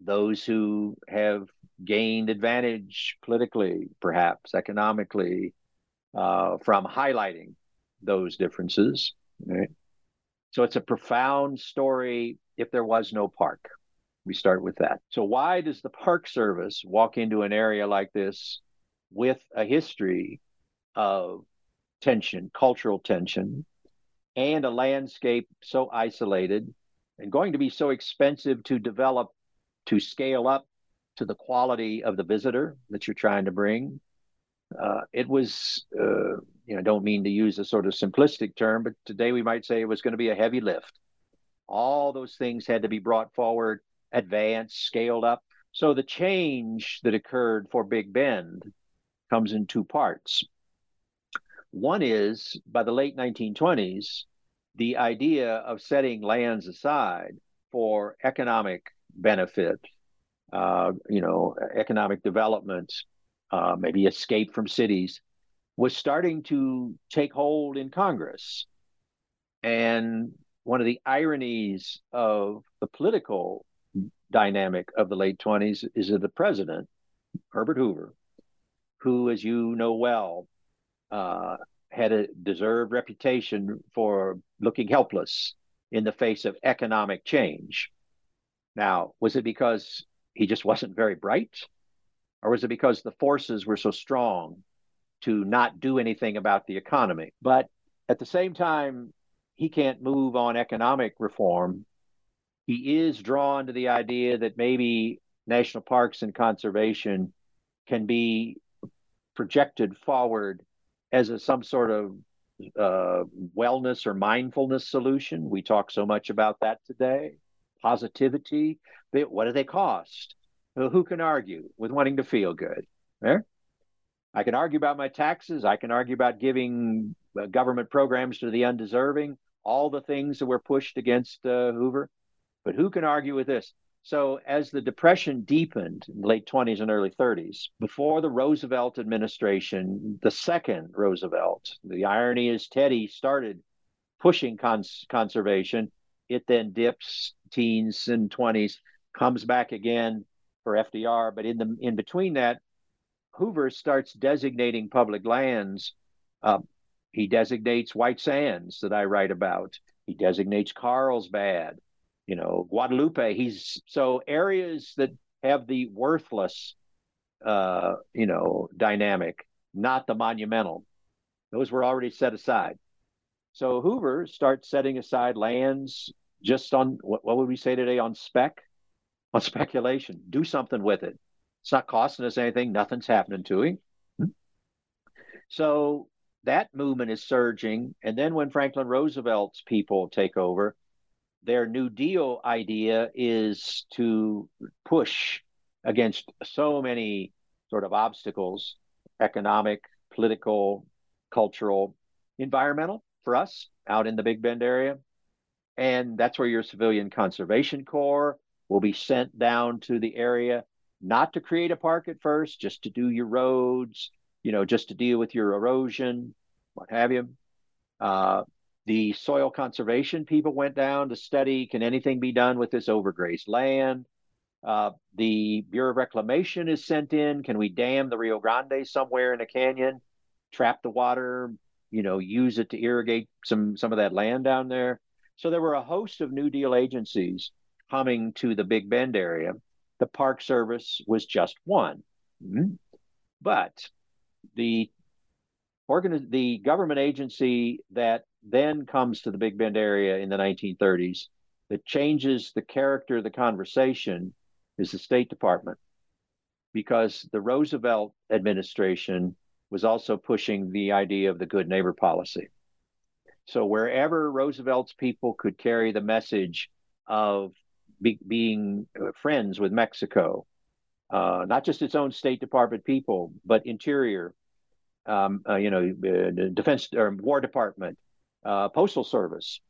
those who have gained advantage politically, perhaps economically, from highlighting those differences. Right? So it's a profound story if there was no park. We start with that. So why does the Park Service walk into an area like this with a history of tension, cultural tension, and a landscape so isolated and going to be so expensive to develop, to scale up to the quality of the visitor that you're trying to bring? It was, I don't mean to use a sort of simplistic term, but today we might say it was going to be a heavy lift. All those things had to be brought forward, advanced, scaled up. So the change that occurred for Big Bend comes in two parts. One is, by the late 1920s, the idea of setting lands aside for economic benefit, economic development, maybe escape from cities, was starting to take hold in Congress. And one of the ironies of the political dynamic of the late 20s is that the president, Herbert Hoover, who, as you know well, had a deserved reputation for looking helpless in the face of economic change. Now, was it because he just wasn't very bright? Or was it because the forces were so strong to not do anything about the economy? But at the same time, he can't move on economic reform. He is drawn to the idea that maybe national parks and conservation can be projected forward as some sort of wellness or mindfulness solution. We talk so much about that today. Positivity. What do they cost? Who can argue with wanting to feel good? Eh? I can argue about my taxes. I can argue about giving government programs to the undeserving, all the things that were pushed against Hoover. But who can argue with this? So as the Depression deepened in the late 20s and early 30s, before the Roosevelt administration, the second Roosevelt, the irony is Teddy started pushing conservation. It then dips teens and 20s, comes back again for FDR. But in between that, Hoover starts designating public lands. He designates White Sands that I write about. He designates Carlsbad. You know, Guadalupe, so areas that have the worthless, dynamic, not the monumental. Those were already set aside. So Hoover starts setting aside lands just on, what would we say today, on speculation. Do something with it. It's not costing us anything. Nothing's happening to him. So that movement is surging. And then when Franklin Roosevelt's people take over, their New Deal idea is to push against so many sort of obstacles, economic, political, cultural, environmental for us out in the Big Bend area. And that's where your Civilian Conservation Corps will be sent down to the area, not to create a park at first, just to do your roads, just to deal with your erosion, what have you. The soil conservation people went down to study, can anything be done with this overgrazed land? The Bureau of Reclamation is sent in. Can we dam the Rio Grande somewhere in a canyon, trap the water, use it to irrigate some of that land down there? So there were a host of New Deal agencies coming to the Big Bend area. The Park Service was just one. Mm-hmm. But the government agency that then comes to the Big Bend area in the 1930s that changes the character of the conversation is the State Department, because the Roosevelt administration was also pushing the idea of the good neighbor policy. So wherever Roosevelt's people could carry the message of being friends with Mexico, not just its own State Department people, but Interior, Defense or War Department, Postal Service,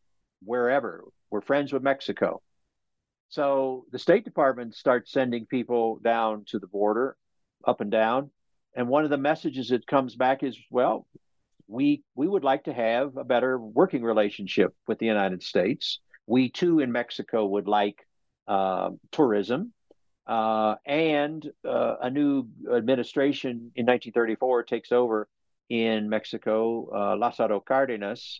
wherever. We're friends with Mexico. So the State Department starts sending people down to the border, up and down. And one of the messages that comes back is, well, we would like to have a better working relationship with the United States. We, too, in Mexico would like tourism. And a new administration in 1934 takes over in Mexico, Lázaro Cárdenas.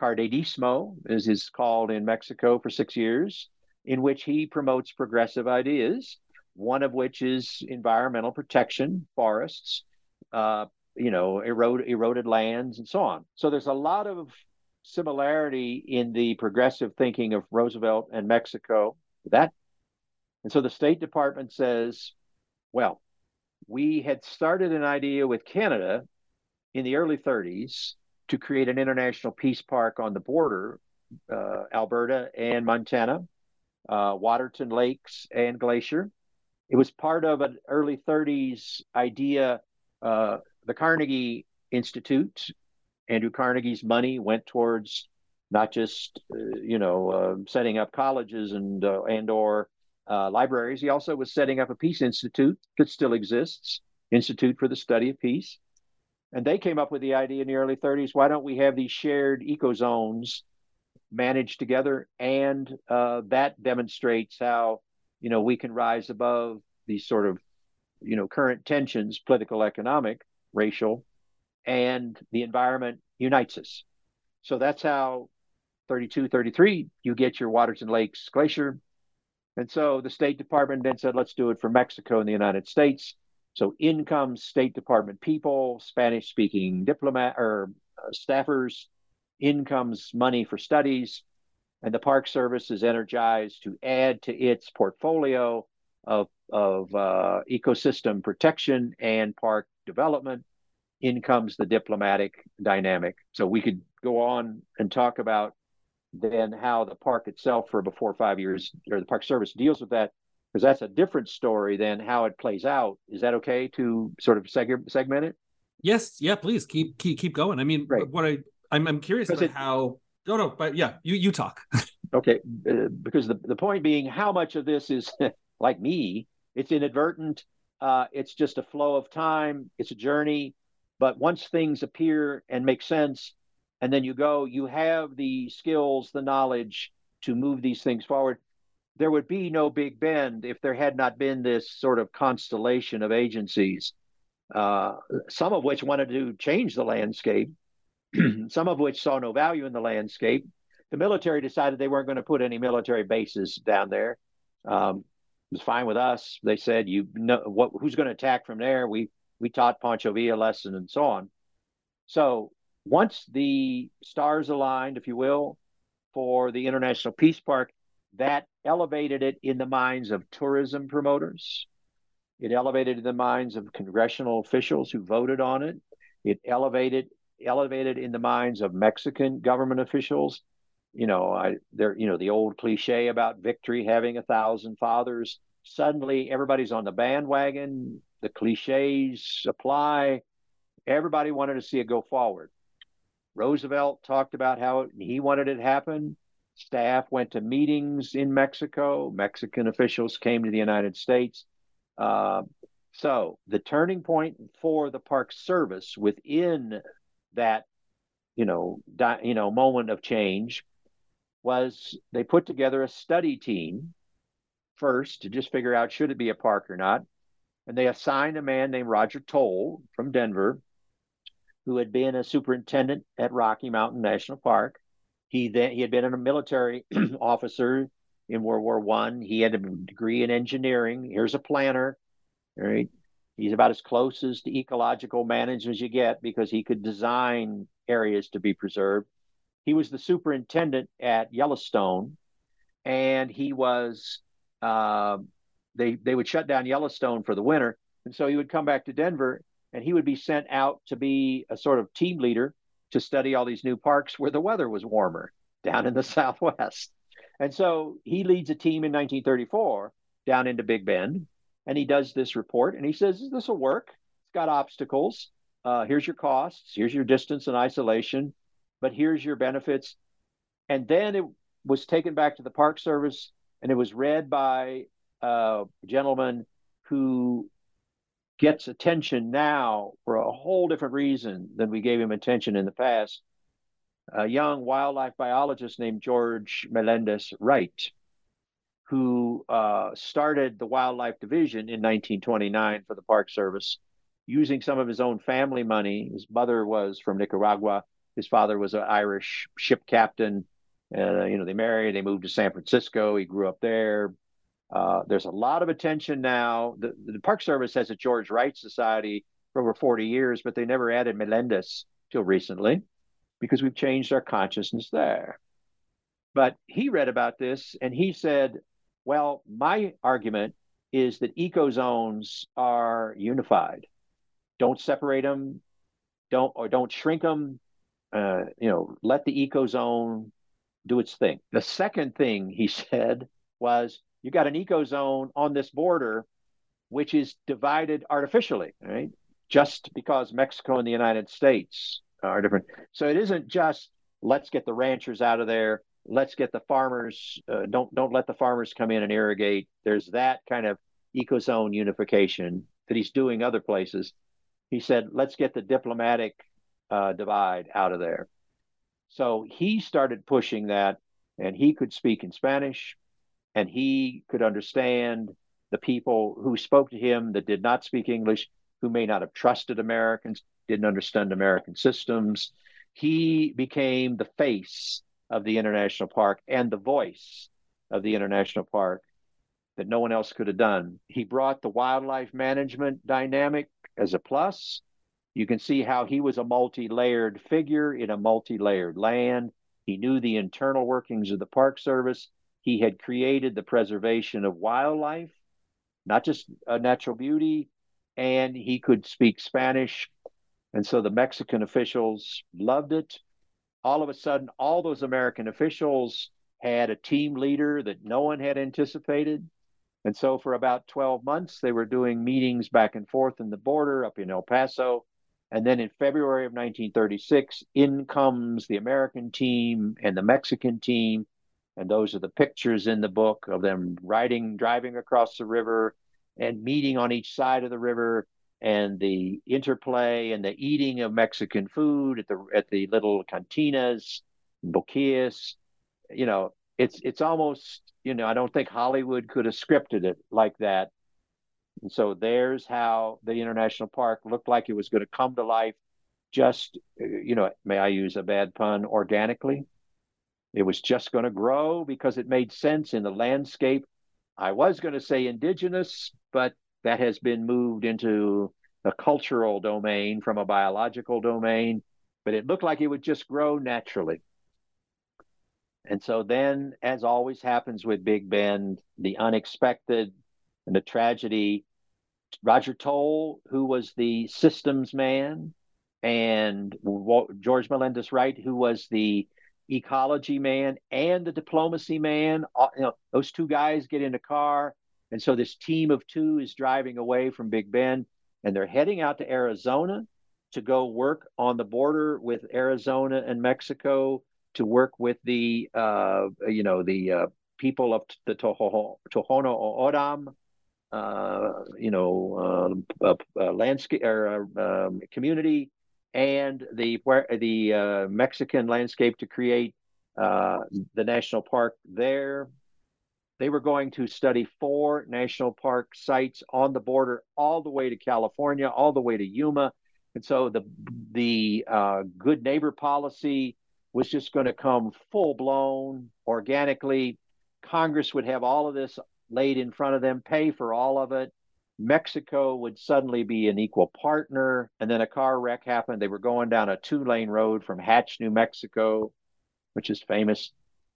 Cardenismo is called in Mexico for 6 years, in which he promotes progressive ideas, one of which is environmental protection, forests, eroded lands, and so on. So there's a lot of similarity in the progressive thinking of Roosevelt and Mexico. And so the State Department says, well, we had started an idea with Canada in the early 30s to create an international peace park on the border, Alberta and Montana, Waterton Lakes and Glacier. It was part of an early 30s idea. The Carnegie Institute, Andrew Carnegie's money went towards not just, setting up colleges and or libraries. He also was setting up a peace institute that still exists, Institute for the Study of Peace. And they came up with the idea in the early 30s, why don't we have these shared ecozones managed together. And that demonstrates how, we can rise above these sort of, current tensions, political, economic, racial, and the environment unites us. So that's how 32, 33, you get your waters and lakes glacier. And so the State Department then said, let's do it for Mexico and the United States. So in comes State Department people, Spanish-speaking diplomat or staffers. In comes money for studies. And the Park Service is energized to add to its portfolio of ecosystem protection and park development. In comes the diplomatic dynamic. So we could go on and talk about then how the park itself for before 5 years, or the Park Service deals with that, because that's a different story than how it plays out. Is that okay to sort of segment it? Yes. Yeah, please keep going. I mean, right. What I'm curious about how... No, but yeah, you talk. Okay. Because the point being, how much of this is like me, it's inadvertent. It's just a flow of time. It's a journey. But once things appear and make sense, and then you have the skills, the knowledge to move these things forward. There would be no Big Bend if there had not been this sort of constellation of agencies, some of which wanted to change the landscape, some of which saw no value in the landscape. The military decided they weren't going to put any military bases down there. It was fine with us. They said, "You know what? Who's going to attack from there?" We taught Pancho Villa lesson and so on. So once the stars aligned, if you will, for the International Peace Park, that elevated it in the minds of tourism promoters. It elevated in the minds of congressional officials who voted on it. It elevated in the minds of Mexican government officials. The old cliche about victory having 1,000 fathers. Suddenly, everybody's on the bandwagon. The cliches apply. Everybody wanted to see it go forward. Roosevelt talked about how he wanted it to happen. Staff went to meetings in Mexico. Mexican officials came to the United States. So the turning point for the Park Service within that, moment of change was they put together a study team first to just figure out should it be a park or not. And they assigned a man named Roger Toll from Denver, who had been a superintendent at Rocky Mountain National Park. He had been a military officer in World War I. He had a degree in engineering. Here's a planner. Right? He's about as close as to ecological management as you get because he could design areas to be preserved. He was the superintendent at Yellowstone, and he was they would shut down Yellowstone for the winter, and so he would come back to Denver, and he would be sent out to be a sort of team leader to study all these new parks where the weather was warmer down in the Southwest. And so he leads a team in 1934 down into Big Bend, and he does this report, and he says, this will work. It's got obstacles. Here's your costs. Here's your distance and isolation, but here's your benefits. And then it was taken back to the Park Service, and it was read by a gentleman who gets attention now for a whole different reason than we gave him attention in the past. A young wildlife biologist named George Melendez Wright, who started the Wildlife Division in 1929 for the Park Service, using some of his own family money. His mother was from Nicaragua. His father was an Irish ship captain. They married, they moved to San Francisco. He grew up there. There's a lot of attention now. The Park Service has a George Wright Society for over 40 years, but they never added Melendez till recently because we've changed our consciousness there. But he read about this and he said, well, my argument is that ecozones are unified. Don't separate them. Don't shrink them. Let the ecozone do its thing. The second thing he said was, you got an ecozone on this border, which is divided artificially, right? Just because Mexico and the United States are different. So it isn't just, let's get the ranchers out of there. Let's get the farmers. Don't let the farmers come in and irrigate. There's that kind of ecozone unification that he's doing other places. He said, let's get the diplomatic divide out of there. So he started pushing that, and he could speak in Spanish, and he could understand the people who spoke to him that did not speak English, who may not have trusted Americans, didn't understand American systems. He became the face of the International Park and the voice of the International Park that no one else could have done. He brought the wildlife management dynamic as a plus. You can see how he was a multi-layered figure in a multi-layered land. He knew the internal workings of the Park Service. He had created the preservation of wildlife, not just natural beauty, and he could speak Spanish. And so the Mexican officials loved it. All of a sudden, all those American officials had a team leader that no one had anticipated. And so for about 12 months, they were doing meetings back and forth in the border up in El Paso. And then in February of 1936, in comes the American team and the Mexican team. And those are the pictures in the book of them riding, driving across the river and meeting on each side of the river, and the interplay and the eating of Mexican food at the little cantinas, boquillas. You know, it's almost, you know, I don't think Hollywood could have scripted it like that. And so there's how the International Park looked like it was going to come to life just, you know, may I use a bad pun, organically. It was just going to grow because it made sense in the landscape. I was going to say indigenous, but that has been moved into a cultural domain from a biological domain, but it looked like it would just grow naturally. And so then, as always happens with Big Bend, the unexpected and the tragedy, Roger Toll, who was the systems man, and George Melendez Wright, who was the ecology man and the diplomacy man, you know, those two guys get in the car. And so this team of two is driving away from Big Bend, and they're heading out to Arizona to go work on the border with Arizona and Mexico, to work with the, you know, the people of the Tohono O'odham, you know, landscape or community, and the Mexican landscape to create the national park there. They were going to study 4 national park sites on the border, all the way to California, all the way to Yuma. And so the good neighbor policy was just going to come full-blown, organically. Congress would have all of this laid in front of them, pay for all of it. Mexico would suddenly be an equal partner. And then a car wreck happened. They were going down a 2-lane road from Hatch, New Mexico, which is famous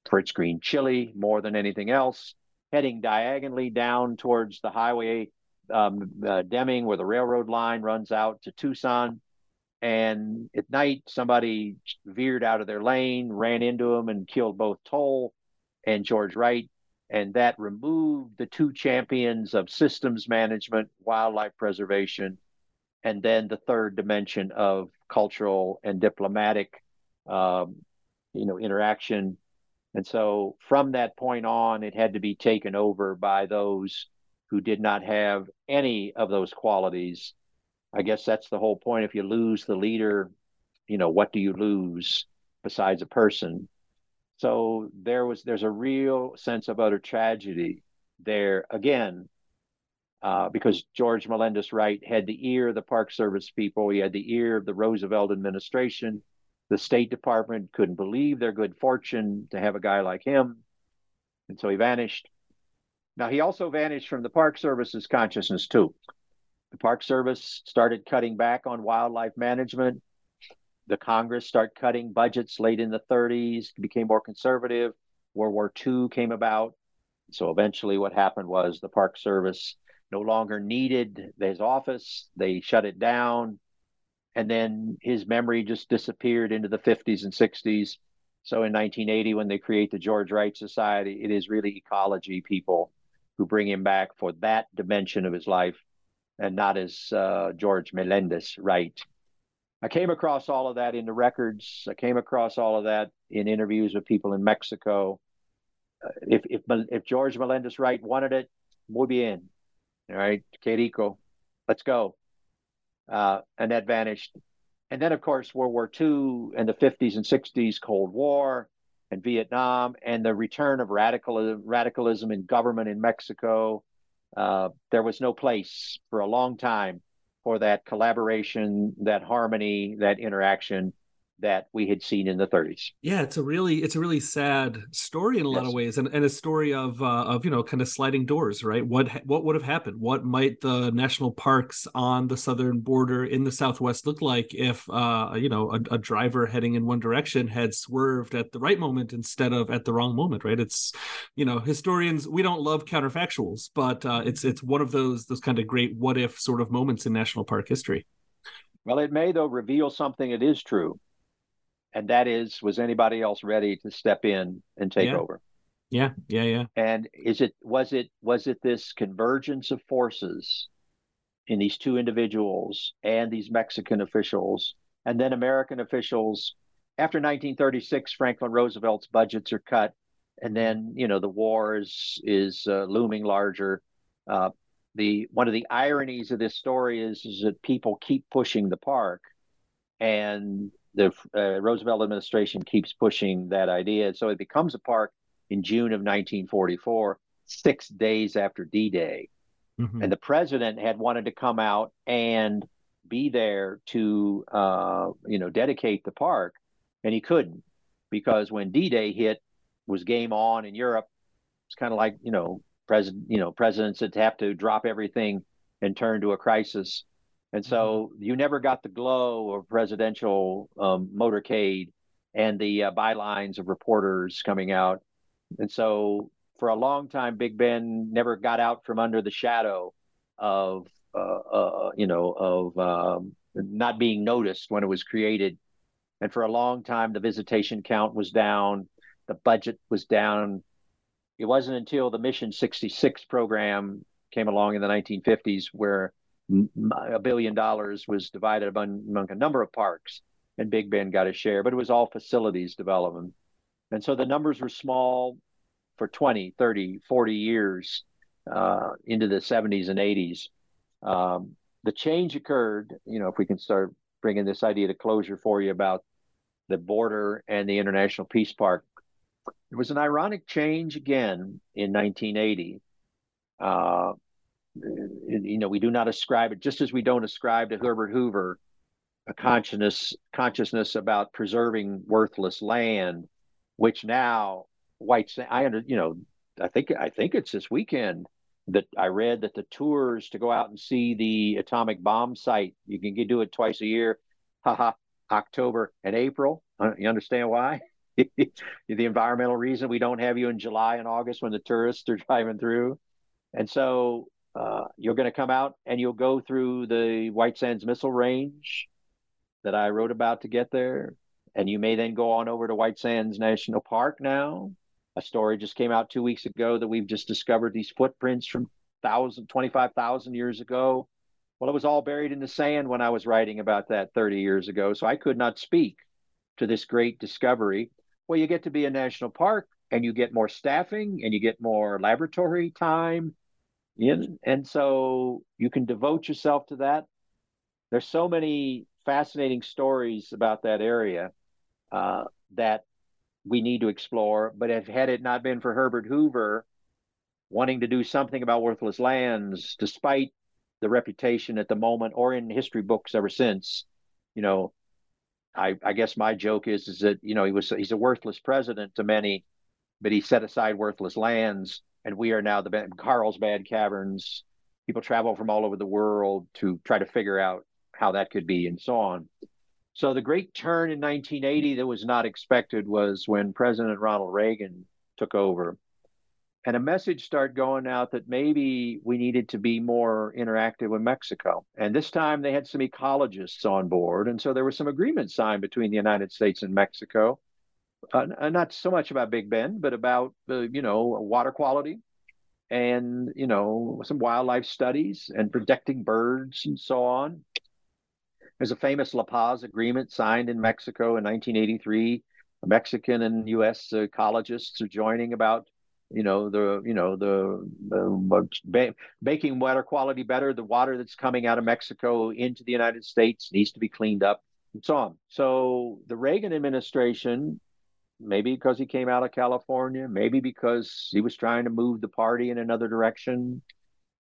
for its green chili more than anything else, heading diagonally down towards the highway, Deming, where the railroad line runs out to Tucson. And at night, somebody veered out of their lane, ran into them, and killed both Toll and George Wright. And that removed the two champions of systems management, wildlife preservation, and then the third dimension of cultural and diplomatic, you know, interaction. And so from that point on, it had to be taken over by those who did not have any of those qualities. I guess that's the whole point. If you lose the leader, you know, what do you lose besides a person? So there's a real sense of utter tragedy there, again, because George Melendez Wright had the ear of the Park Service people. He had the ear of the Roosevelt administration. The State Department couldn't believe their good fortune to have a guy like him, and so he vanished. Now, he also vanished from the Park Service's consciousness, too. The Park Service started cutting back on wildlife management. The Congress started cutting budgets late in the 30s, became more conservative. World War II came about. So eventually what happened was the Park Service no longer needed his office. They shut it down. And then his memory just disappeared into the 50s and 60s. So in 1980, when they create the George Wright Society, it is really ecology people who bring him back for that dimension of his life, and not as George Melendez Wright. I came across all of that in the records. I came across all of that in interviews with people in Mexico. If George Melendez Wright wanted it, muy bien. All right, que rico. Let's go. And that vanished. And then, of course, World War II and the 50s and 60s, Cold War and Vietnam, and the return of radicalism in government in Mexico. There was no place for a long time for that collaboration, that harmony, that interaction that we had seen in the 30s. Yeah, it's a really sad story in a lot of ways, and a story of kind of sliding doors, right? What would have happened? What might the national parks on the southern border in the Southwest look like if a driver heading in one direction had swerved at the right moment instead of at the wrong moment, right? It's historians, we don't love counterfactuals, but it's one of those kind of great what if sort of moments in national park history. Well, it may though reveal something that is true. And that is, was anybody else ready to step in and take over? Yeah. And was it this convergence of forces in these two individuals and these Mexican officials and then American officials? After 1936, Franklin Roosevelt's budgets are cut, and then the war is looming larger. One of the ironies of this story is that people keep pushing the park, and the Roosevelt administration keeps pushing that idea. So it becomes a park in June of 1944, 6 days after D-Day. Mm-hmm. And the president had wanted to come out and be there to, dedicate the park. And he couldn't, because when D-Day hit, was game on in Europe. It's kind of like, presidents that have to drop everything and turn to a crisis. And so you never got the glow of presidential motorcade and the bylines of reporters coming out. And so for a long time, Big Bend never got out from under the shadow of, not being noticed when it was created. And for a long time, the visitation count was down. The budget was down. It wasn't until the Mission 66 program came along in the 1950s where $1 billion was divided among a number of parks, and Big Bend got a share, but it was all facilities development. And so the numbers were small for 20, 30, 40 years into the 70s and 80s. The change occurred, if we can start bringing this idea to closure for you about the border and the International Peace Park. It was an ironic change again in 1980. We do not ascribe it, just as we don't ascribe to Herbert Hoover a consciousness about preserving worthless land, which now I think it's this weekend that I read that the tours to go out and see the atomic bomb site, you can do it twice a year, October and April. You understand why? The environmental reason we don't have you in July and August when the tourists are driving through. And so you're going to come out and you'll go through the White Sands Missile Range that I wrote about to get there. And you may then go on over to White Sands National Park now. A story just came out 2 weeks ago that we've just discovered these footprints from 25,000 years ago. Well, it was all buried in the sand when I was writing about that 30 years ago. So I could not speak to this great discovery. Well, you get to be a national park and you get more staffing and you get more laboratory time. And so you can devote yourself to that. There's so many fascinating stories about that area that we need to explore. But if had it not been for Herbert Hoover wanting to do something about worthless lands, despite the reputation at the moment or in history books ever since, I guess my joke is that he's a worthless president to many, but he set aside worthless lands. And we are now the Carlsbad Caverns. People travel from all over the world to try to figure out how that could be and so on. So the great turn in 1980 that was not expected was when President Ronald Reagan took over. And a message started going out that maybe we needed to be more interactive with Mexico. And this time they had some ecologists on board. And so there was some agreement signed between the United States and Mexico. Not so much about Big Bend, but about, water quality and, some wildlife studies and protecting birds and so on. There's a famous La Paz agreement signed in Mexico in 1983. Mexican and U.S. ecologists are joining about, making water quality better. The water that's coming out of Mexico into the United States needs to be cleaned up. saw him. So the Reagan administration, maybe because he came out of California, maybe because he was trying to move the party in another direction.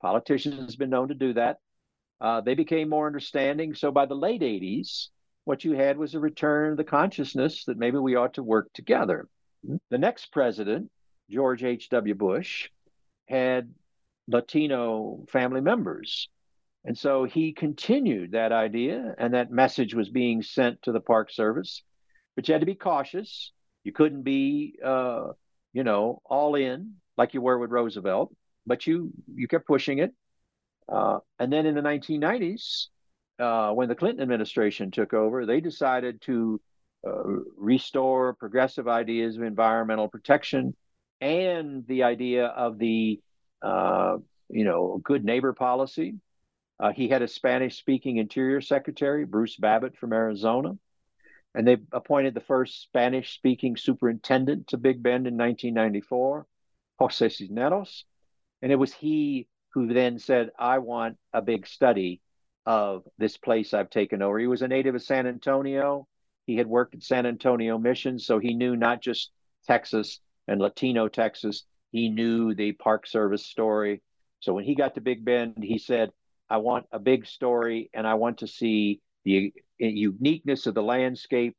Politicians have been known to do that. They became more understanding. So by the late 80s, what you had was a return of the consciousness that maybe we ought to work together. The next president, George H.W. Bush, had Latino family members. And so he continued that idea, and that message was being sent to the Park Service. But you had to be cautious. You couldn't be, all in like you were with Roosevelt, but you kept pushing it. And then in the 1990s, when the Clinton administration took over, they decided to restore progressive ideas of environmental protection and the idea of the, good neighbor policy. He had a Spanish-speaking Interior Secretary, Bruce Babbitt from Arizona, and they appointed the first Spanish-speaking superintendent to Big Bend in 1994, Jose Cisneros, and it was he who then said, I want a big study of this place I've taken over. He was a native of San Antonio. He had worked at San Antonio Mission, so he knew not just Texas and Latino Texas. He knew the Park Service story. So when he got to Big Bend, he said, I want a big story, and I want to see the uniqueness of the landscape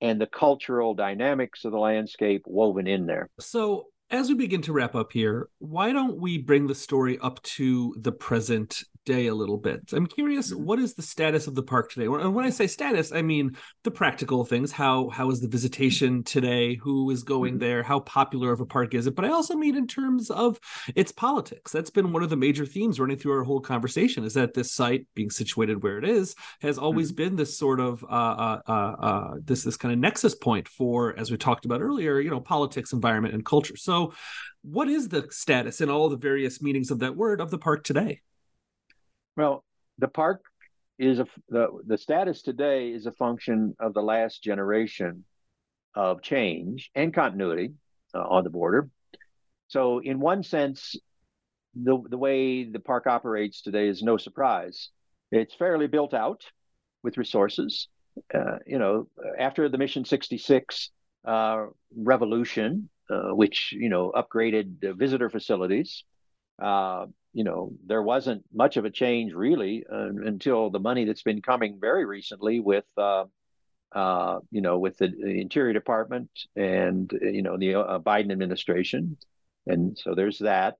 and the cultural dynamics of the landscape woven in there. So as we begin to wrap up here, why don't we bring the story up to the present day a little bit? I'm curious, what is the status of the park today? And when I say status, I mean the practical things. How is the visitation today? Who is going there? How popular of a park is it? But I also mean in terms of its politics. That's been one of the major themes running through our whole conversation, is that this site, being situated where it is, has always been this sort of this kind of nexus point for, as we talked about earlier, politics, environment, and culture. So what is the status in all the various meanings of that word of the park today? Well, the park is the status today is a function of the last generation of change and continuity on the border. So in one sense, the way the park operates today is no surprise. It's fairly built out with resources. After the Mission 66 revolution, which, upgraded visitor facilities, there wasn't much of a change really until the money that's been coming very recently with the Interior Department and, the Biden administration. And so there's that.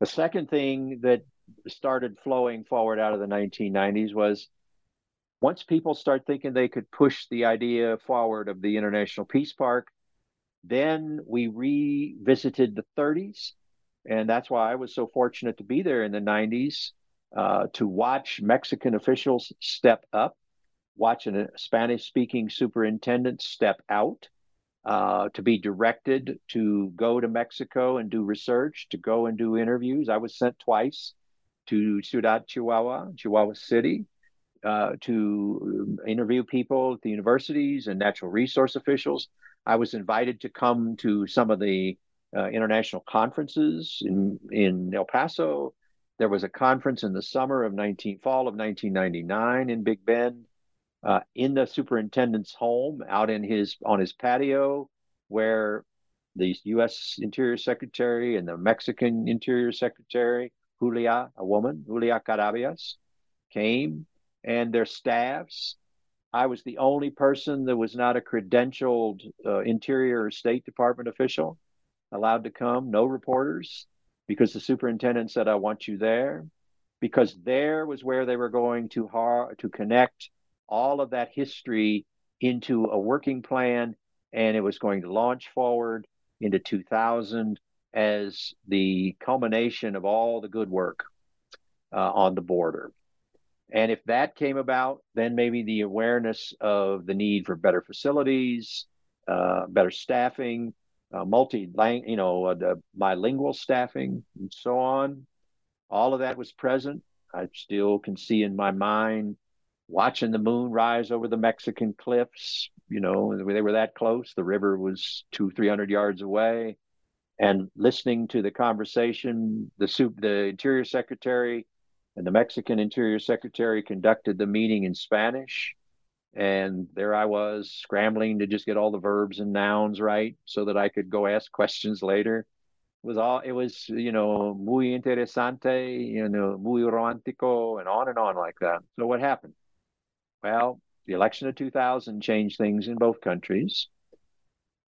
The second thing that started flowing forward out of the 1990s was once people start thinking they could push the idea forward of the International Peace Park, then we revisited the 30s. And that's why I was so fortunate to be there in the 90s, to watch Mexican officials step up, watch a Spanish-speaking superintendent step out, to be directed to go to Mexico and do research, to go and do interviews. I was sent twice to Ciudad Chihuahua, Chihuahua City, to interview people at the universities and natural resource officials. I was invited to come to some of the international conferences in El Paso. There was a conference in the fall of 1999 in Big Bend, in the superintendent's home, out on his patio, where the U.S. Interior Secretary and the Mexican Interior Secretary, Julia Carabias, came, and their staffs. I was the only person that was not a credentialed Interior or State Department official allowed to come, no reporters, because the superintendent said, I want you there, because there was where they were going to connect all of that history into a working plan, and it was going to launch forward into 2000 as the culmination of all the good work on the border. And if that came about, then maybe the awareness of the need for better facilities, better staffing, bilingual staffing, and so on. All of that was present. I still can see in my mind watching the moon rise over the Mexican cliffs. They were that close. The river was 300 yards away. And listening to the conversation, the Interior Secretary and the Mexican Interior Secretary conducted the meeting in Spanish. And there I was scrambling to just get all the verbs and nouns right so that I could go ask questions later. It was, you know, muy interesante, you know, muy romántico, and on like that. So what happened? Well, the election of 2000 changed things in both countries.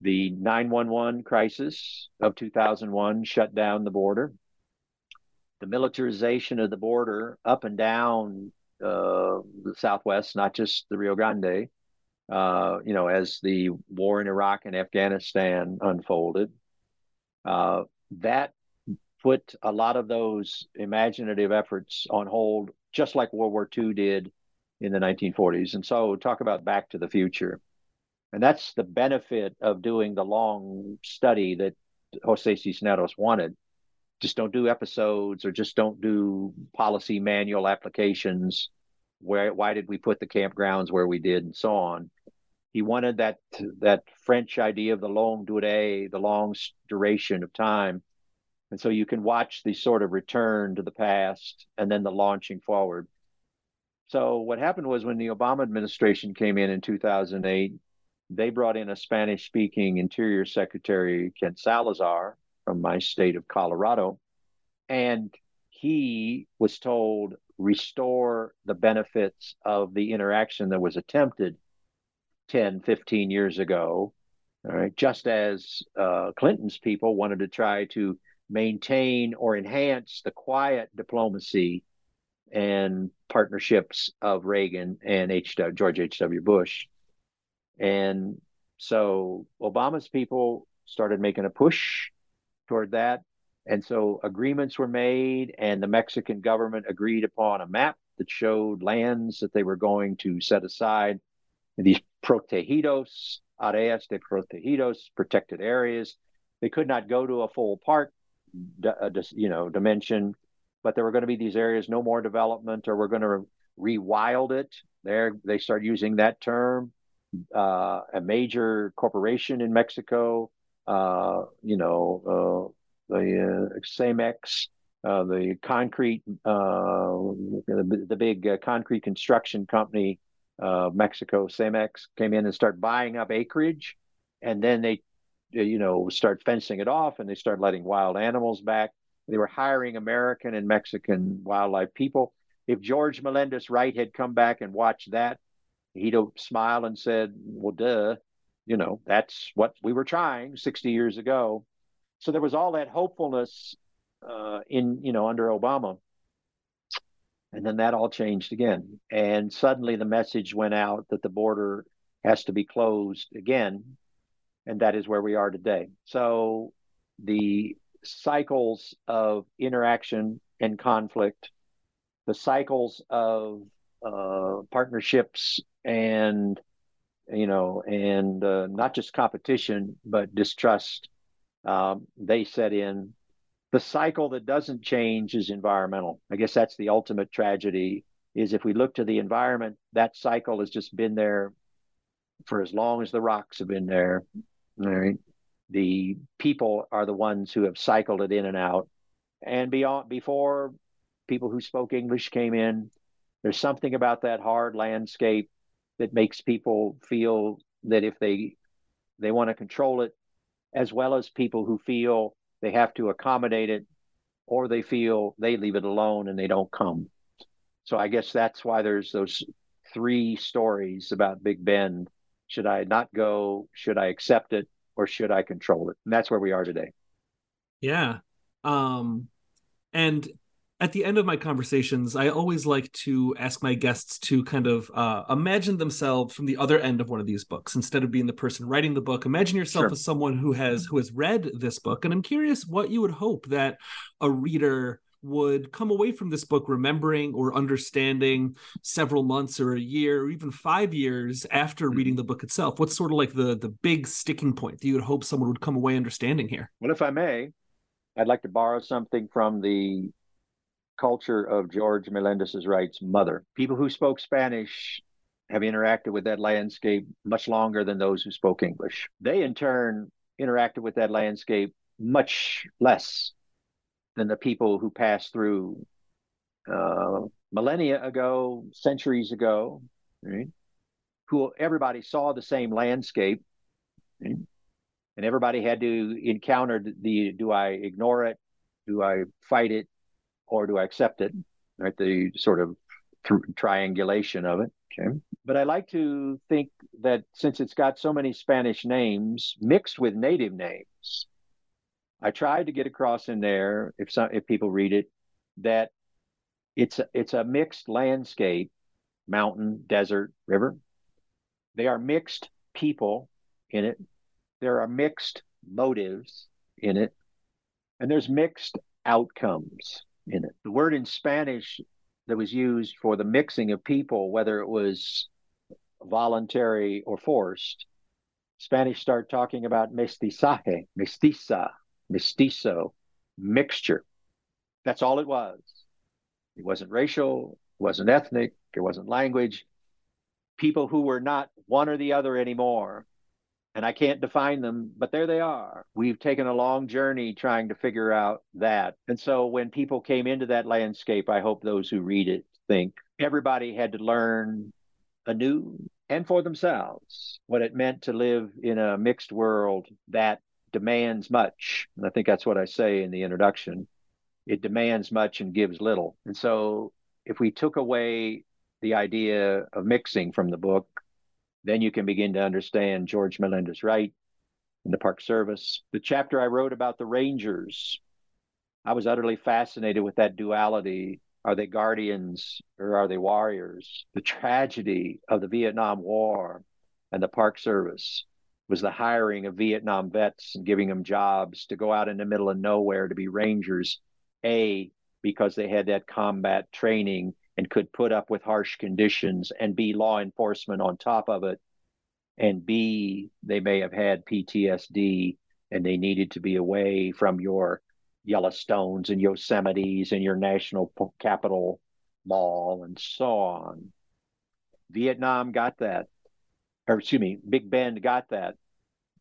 The 9/11 crisis of 2001 shut down the border. The militarization of the border up and down the Southwest, not just the Rio Grande, you know, as the war in Iraq and Afghanistan unfolded. That put a lot of those imaginative efforts on hold, just like World War II did in the 1940s. And so talk about back to the future. And that's the benefit of doing the long study that José Cisneros wanted. Just don't do episodes or just don't do policy manual applications. Why did we put the campgrounds where we did and so on? He wanted that French idea of the longue durée, the long duration of time. And so you can watch the sort of return to the past and then the launching forward. So what happened was when the Obama administration came in 2008, they brought in a Spanish-speaking Interior Secretary, Ken Salazar, from my state of Colorado. And he was told, restore the benefits of the interaction that was attempted 10, 15 years ago, all right, just as Clinton's people wanted to try to maintain or enhance the quiet diplomacy and partnerships of Reagan and George H.W. Bush. And so Obama's people started making a push toward that. And so agreements were made, and the Mexican government agreed upon a map that showed lands that they were going to set aside, these protegidos, áreas de protegidos, protected areas. They could not go to a full park, you know, dimension, but there were going to be these areas, no more development, or we're going to rewild it. There, they start using that term. A major corporation in Mexico, you know, the CEMEX, the concrete, the big concrete construction company, Mexico, CEMEX, came in and start buying up acreage, and then they, you know, start fencing it off, and they start letting wild animals back. They were hiring American and Mexican wildlife people. If George Melendez Wright had come back and watched that, he'd have smiled and said, well, duh, you know, that's what we were trying 60 years ago. So there was all that hopefulness in, you know, under Obama. And then that all changed again. And suddenly the message went out that the border has to be closed again. And that is where we are today. So the cycles of interaction and conflict, the cycles of partnerships and, you know, and not just competition, but distrust, they set in. The cycle that doesn't change is environmental. I guess that's the ultimate tragedy, is if we look to the environment, that cycle has just been there for as long as the rocks have been there. All right. The people are the ones who have cycled it in and out. And beyond, before people who spoke English came in, there's something about that hard landscape that makes people feel that if they want to control it, as well as people who feel they have to accommodate it, or they feel they leave it alone and they don't come. So I guess that's why there's those three stories about Big Bend. Should I not go? Should I accept it? Or should I control it? And that's where we are today. Yeah. And at the end of my conversations, I always like to ask my guests to kind of imagine themselves from the other end of one of these books. Instead of being the person writing the book, imagine yourself as someone who has read this book. And I'm curious what you would hope that a reader would come away from this book remembering or understanding several months or a year or even 5 years after reading the book itself. What's sort of like the big sticking point that you would hope someone would come away understanding here? Well, if I may, I'd like to borrow something from the culture of George Melendez Wright's mother. People who spoke Spanish have interacted with that landscape much longer than those who spoke English. They, in turn, interacted with that landscape much less than the people who passed through millennia ago, centuries ago, right? who everybody saw the same landscape, and everybody had to encounter the, do I ignore it? Do I fight it? Or do I accept it? Right, the sort of triangulation of it. Okay. But I like to think that since it's got so many Spanish names mixed with native names, I tried to get across in there, if people read it, that it's a mixed landscape, mountain, desert, river. They are mixed people in it. There are mixed motives in it. And there's mixed outcomes in it. The word in Spanish that was used for the mixing of people, whether it was voluntary or forced, Spanish start talking about mestizaje, mestiza, mestizo, mixture. That's all it was. It wasn't racial, it wasn't ethnic, it wasn't language. People who were not one or the other anymore. And I can't define them, but there they are. We've taken a long journey trying to figure out that. And so when people came into that landscape, I hope those who read it think everybody had to learn anew and for themselves what it meant to live in a mixed world that demands much. And I think that's what I say in the introduction. It demands much and gives little. And so if we took away the idea of mixing from the book, then you can begin to understand George Melendez Wright and the Park Service. The chapter I wrote about the Rangers, I was utterly fascinated with that duality. Are they guardians or are they warriors? The tragedy of the Vietnam War and the Park Service was the hiring of Vietnam vets and giving them jobs to go out in the middle of nowhere to be Rangers, A, because they had that combat training and could put up with harsh conditions, and B, law enforcement on top of it, and B, they may have had PTSD and they needed to be away from your Yellowstones and Yosemites and your National Capitol Mall and so on. Vietnam got that, Big Bend got that.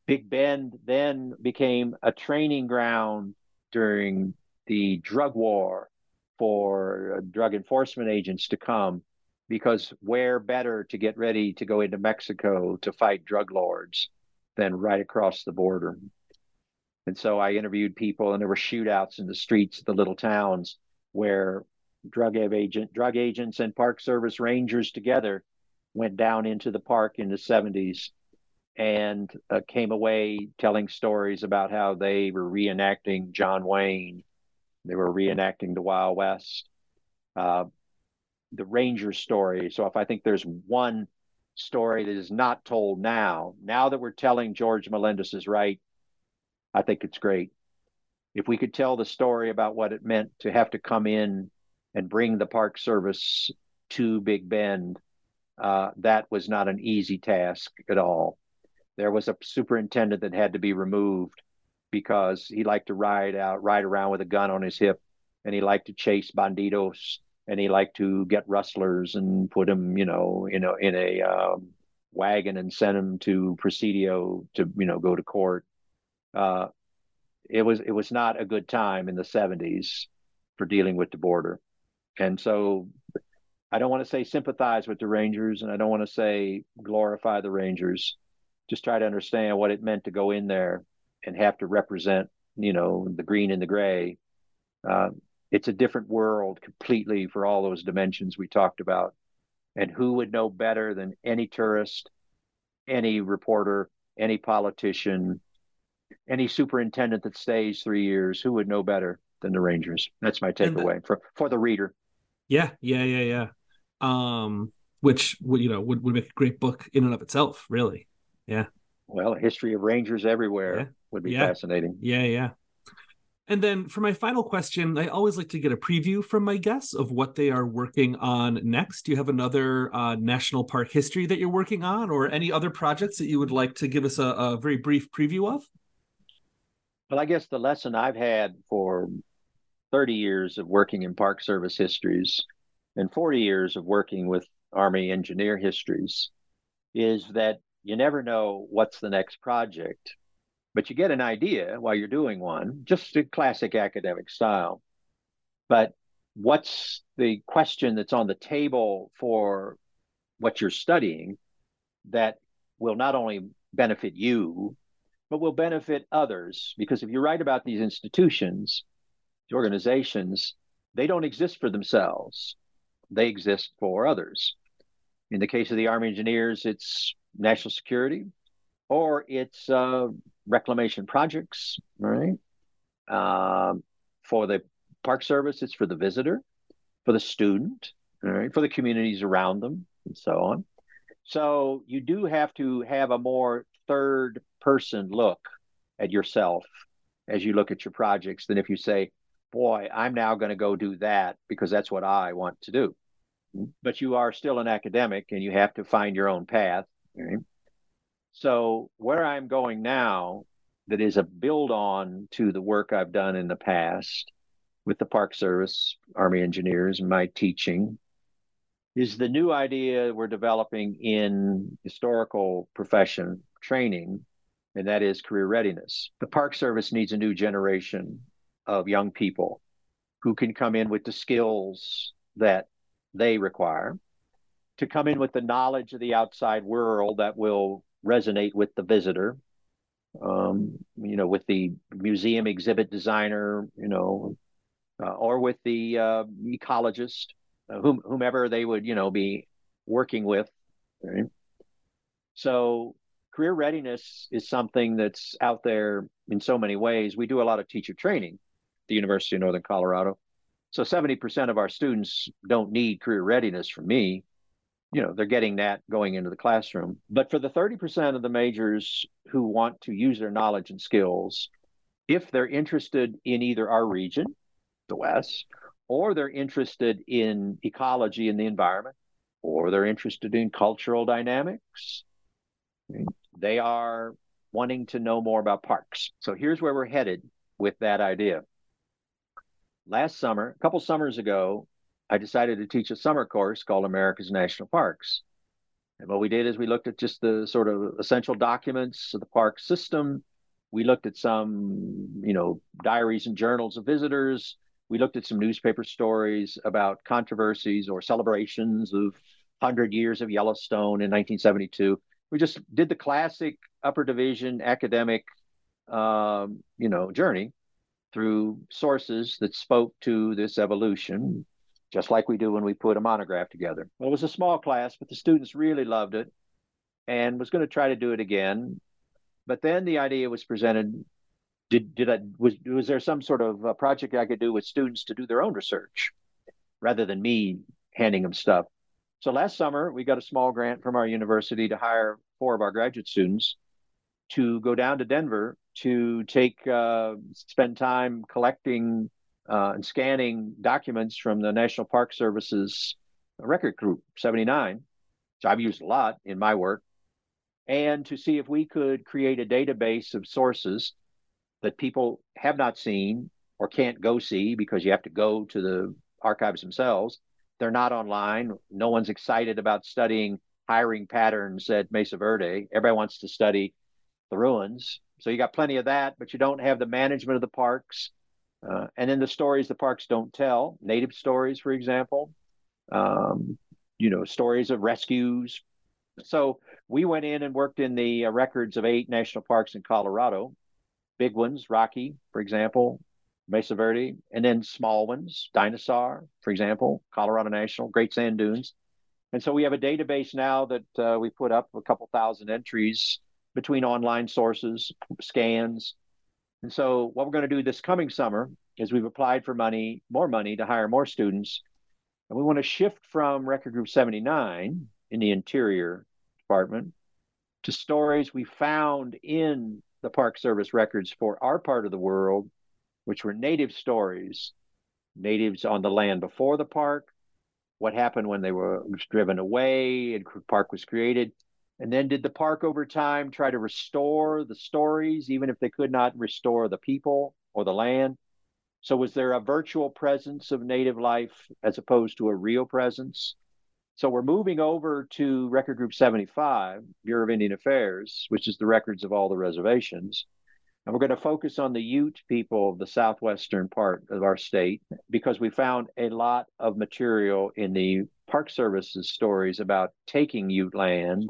Big Bend then became a training ground during the drug war for drug enforcement agents to come, because where better to get ready to go into Mexico to fight drug lords than right across the border. And so I interviewed people, and there were shootouts in the streets of the little towns where drug agents and Park Service Rangers together went down into the park in the 70s and came away telling stories about how they were reenacting John Wayne. They were reenacting the Wild West, the Ranger story. So if I think there's one story that is not told now that we're telling George Melendez's Wright, I think it's great. If we could tell the story about what it meant to have to come in and bring the Park Service to Big Bend, that was not an easy task at all. There was a superintendent that had to be removed because he liked to ride around with a gun on his hip, and he liked to chase bandidos, and he liked to get rustlers and put them, in a wagon and send them to Presidio to, go to court. It was not a good time in the 70s for dealing with the border. And so I don't want to say sympathize with the Rangers, and I don't want to say glorify the Rangers. Just try to understand what it meant to go in there and have to represent, the green and the gray. It's a different world completely for all those dimensions we talked about. And who would know better than any tourist, any reporter, any politician, any superintendent that stays 3 years? Who would know better than the Rangers? That's my takeaway for the reader. Yeah. Which would make a great book in and of itself, really. Yeah. Well, a history of Rangers everywhere would be fascinating. Yeah. And then for my final question, I always like to get a preview from my guests of what they are working on next. Do you have another national park history that you're working on, or any other projects that you would like to give us a very brief preview of? Well, I guess the lesson I've had for 30 years of working in Park Service histories and 40 years of working with Army engineer histories is that you never know what's the next project, but you get an idea while you're doing one, just a classic academic style. But what's the question that's on the table for what you're studying? that will not only benefit you, but will benefit others. Because if you write about these institutions, the organizations, they don't exist for themselves. They exist for others. In the case of the Army Engineers, it's national security, or it's reclamation projects, right? For the Park Service, it's for the visitor, for the student, all right, for the communities around them, and so on. So you do have to have a more third-person look at yourself as you look at your projects than if you say, boy, I'm now going to go do that because that's what I want to do. But you are still an academic and you have to find your own path. Right? So where I'm going now, that is a build on to the work I've done in the past with the Park Service, Army Engineers, and my teaching, is the new idea we're developing in historical profession training, and that is career readiness. The Park Service needs a new generation of young people who can come in with the skills that they require, to come in with the knowledge of the outside world that will resonate with the visitor, with the museum exhibit designer, or with the ecologist, whomever they would, be working with. Right? So career readiness is something that's out there in so many ways. We do a lot of teacher training at the University of Northern Colorado. So 70% of our students don't need career readiness from me. They're getting that going into the classroom. But for the 30% of the majors who want to use their knowledge and skills, if they're interested in either our region, the West, or they're interested in ecology and the environment, or they're interested in cultural dynamics, they are wanting to know more about parks. So here's where we're headed with that idea. Last summer, a couple summers ago, I decided to teach a summer course called America's National Parks. And what we did is we looked at just the sort of essential documents of the park system. We looked at some, diaries and journals of visitors. We looked at some newspaper stories about controversies or celebrations of 100 years of Yellowstone in 1972. We just did the classic upper division academic, journey through sources that spoke to this evolution, just like we do when we put a monograph together. Well, it was a small class, but the students really loved it and was going to try to do it again. But then the idea was presented, was there some sort of a project I could do with students to do their own research rather than me handing them stuff? So last summer, we got a small grant from our university to hire 4 of our graduate students to go down to Denver to spend time collecting and scanning documents from the National Park Service's record group, 79, which I've used a lot in my work, and to see if we could create a database of sources that people have not seen or can't go see because you have to go to the archives themselves. They're not online. No one's excited about studying hiring patterns at Mesa Verde. Everybody wants to study the ruins. So you got plenty of that, but you don't have the management of the parks. And then the stories the parks don't tell, native stories, for example, stories of rescues. So we went in and worked in the records of 8 national parks in Colorado, big ones, Rocky, for example, Mesa Verde, and then small ones, Dinosaur, for example, Colorado National, Great Sand Dunes. And so we have a database now that we put up a couple thousand entries between online sources, scans. And so what we're going to do this coming summer is we've applied for more money to hire more students. And we want to shift from Record Group 79 in the Interior Department to stories we found in the Park Service records for our part of the world, which were native stories, natives on the land before the park, what happened when they were driven away and the park was created. And then did the park over time try to restore the stories, even if they could not restore the people or the land? So was there a virtual presence of native life as opposed to a real presence? So we're moving over to Record Group 75, Bureau of Indian Affairs, which is the records of all the reservations. And we're going to focus on the Ute people of the southwestern part of our state because we found a lot of material in the Park Service's stories about taking Ute land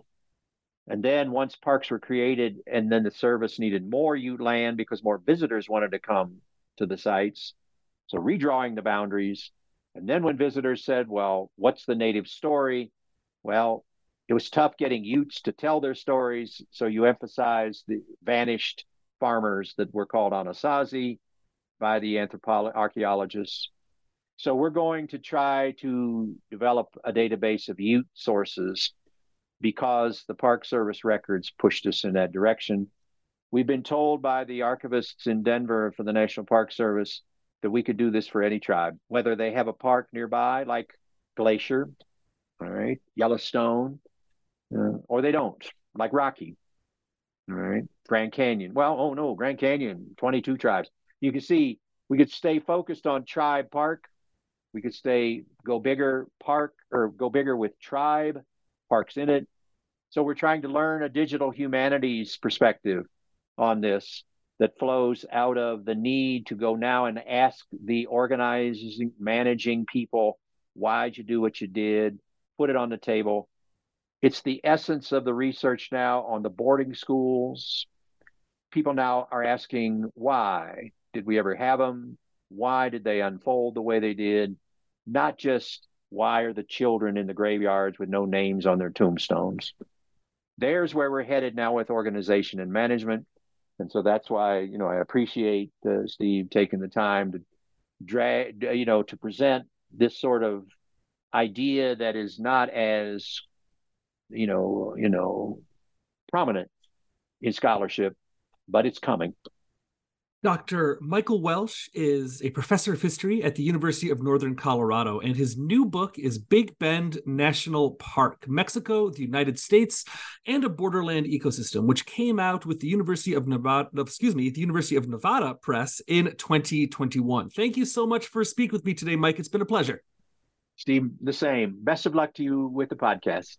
And then once parks were created and then the service needed more ute land because more visitors wanted to come to the sites. So redrawing the boundaries. And then when visitors said, well, what's the native story? Well, it was tough getting Utes to tell their stories. So you emphasize the vanished farmers that were called Anasazi by the archaeologists. So we're going to try to develop a database of Ute sources because the Park Service records pushed us in that direction. We've been told by the archivists in Denver for the National Park Service that we could do this for any tribe, whether they have a park nearby like Glacier, all right, Yellowstone, or they don't, like Rocky, all right, Grand Canyon. Well, oh no, Grand Canyon, 22 tribes. You can see we could stay focused on tribe park. We could stay go bigger park or go bigger with tribe parks in it. So we're trying to learn a digital humanities perspective on this that flows out of the need to go now and ask the organizing, managing people, why'd you do what you did, put it on the table. It's the essence of the research now on the boarding schools. People now are asking, why did we ever have them? Why did they unfold the way they did? Not just why are the children in the graveyards with no names on their tombstones? There's where we're headed now with organization and management. And so that's why, you know, I appreciate Steve taking the time to to present this sort of idea that is not as, prominent in scholarship, but it's coming. Dr. Michael Welsh is a professor of history at the University of Northern Colorado, and his new book is Big Bend National Park, Mexico, the United States, and a Borderland Ecosystem, which came out with the University of Nevada Press in 2021. Thank you so much for speaking with me today, Mike. It's been a pleasure. Steve, the same. Best of luck to you with the podcast.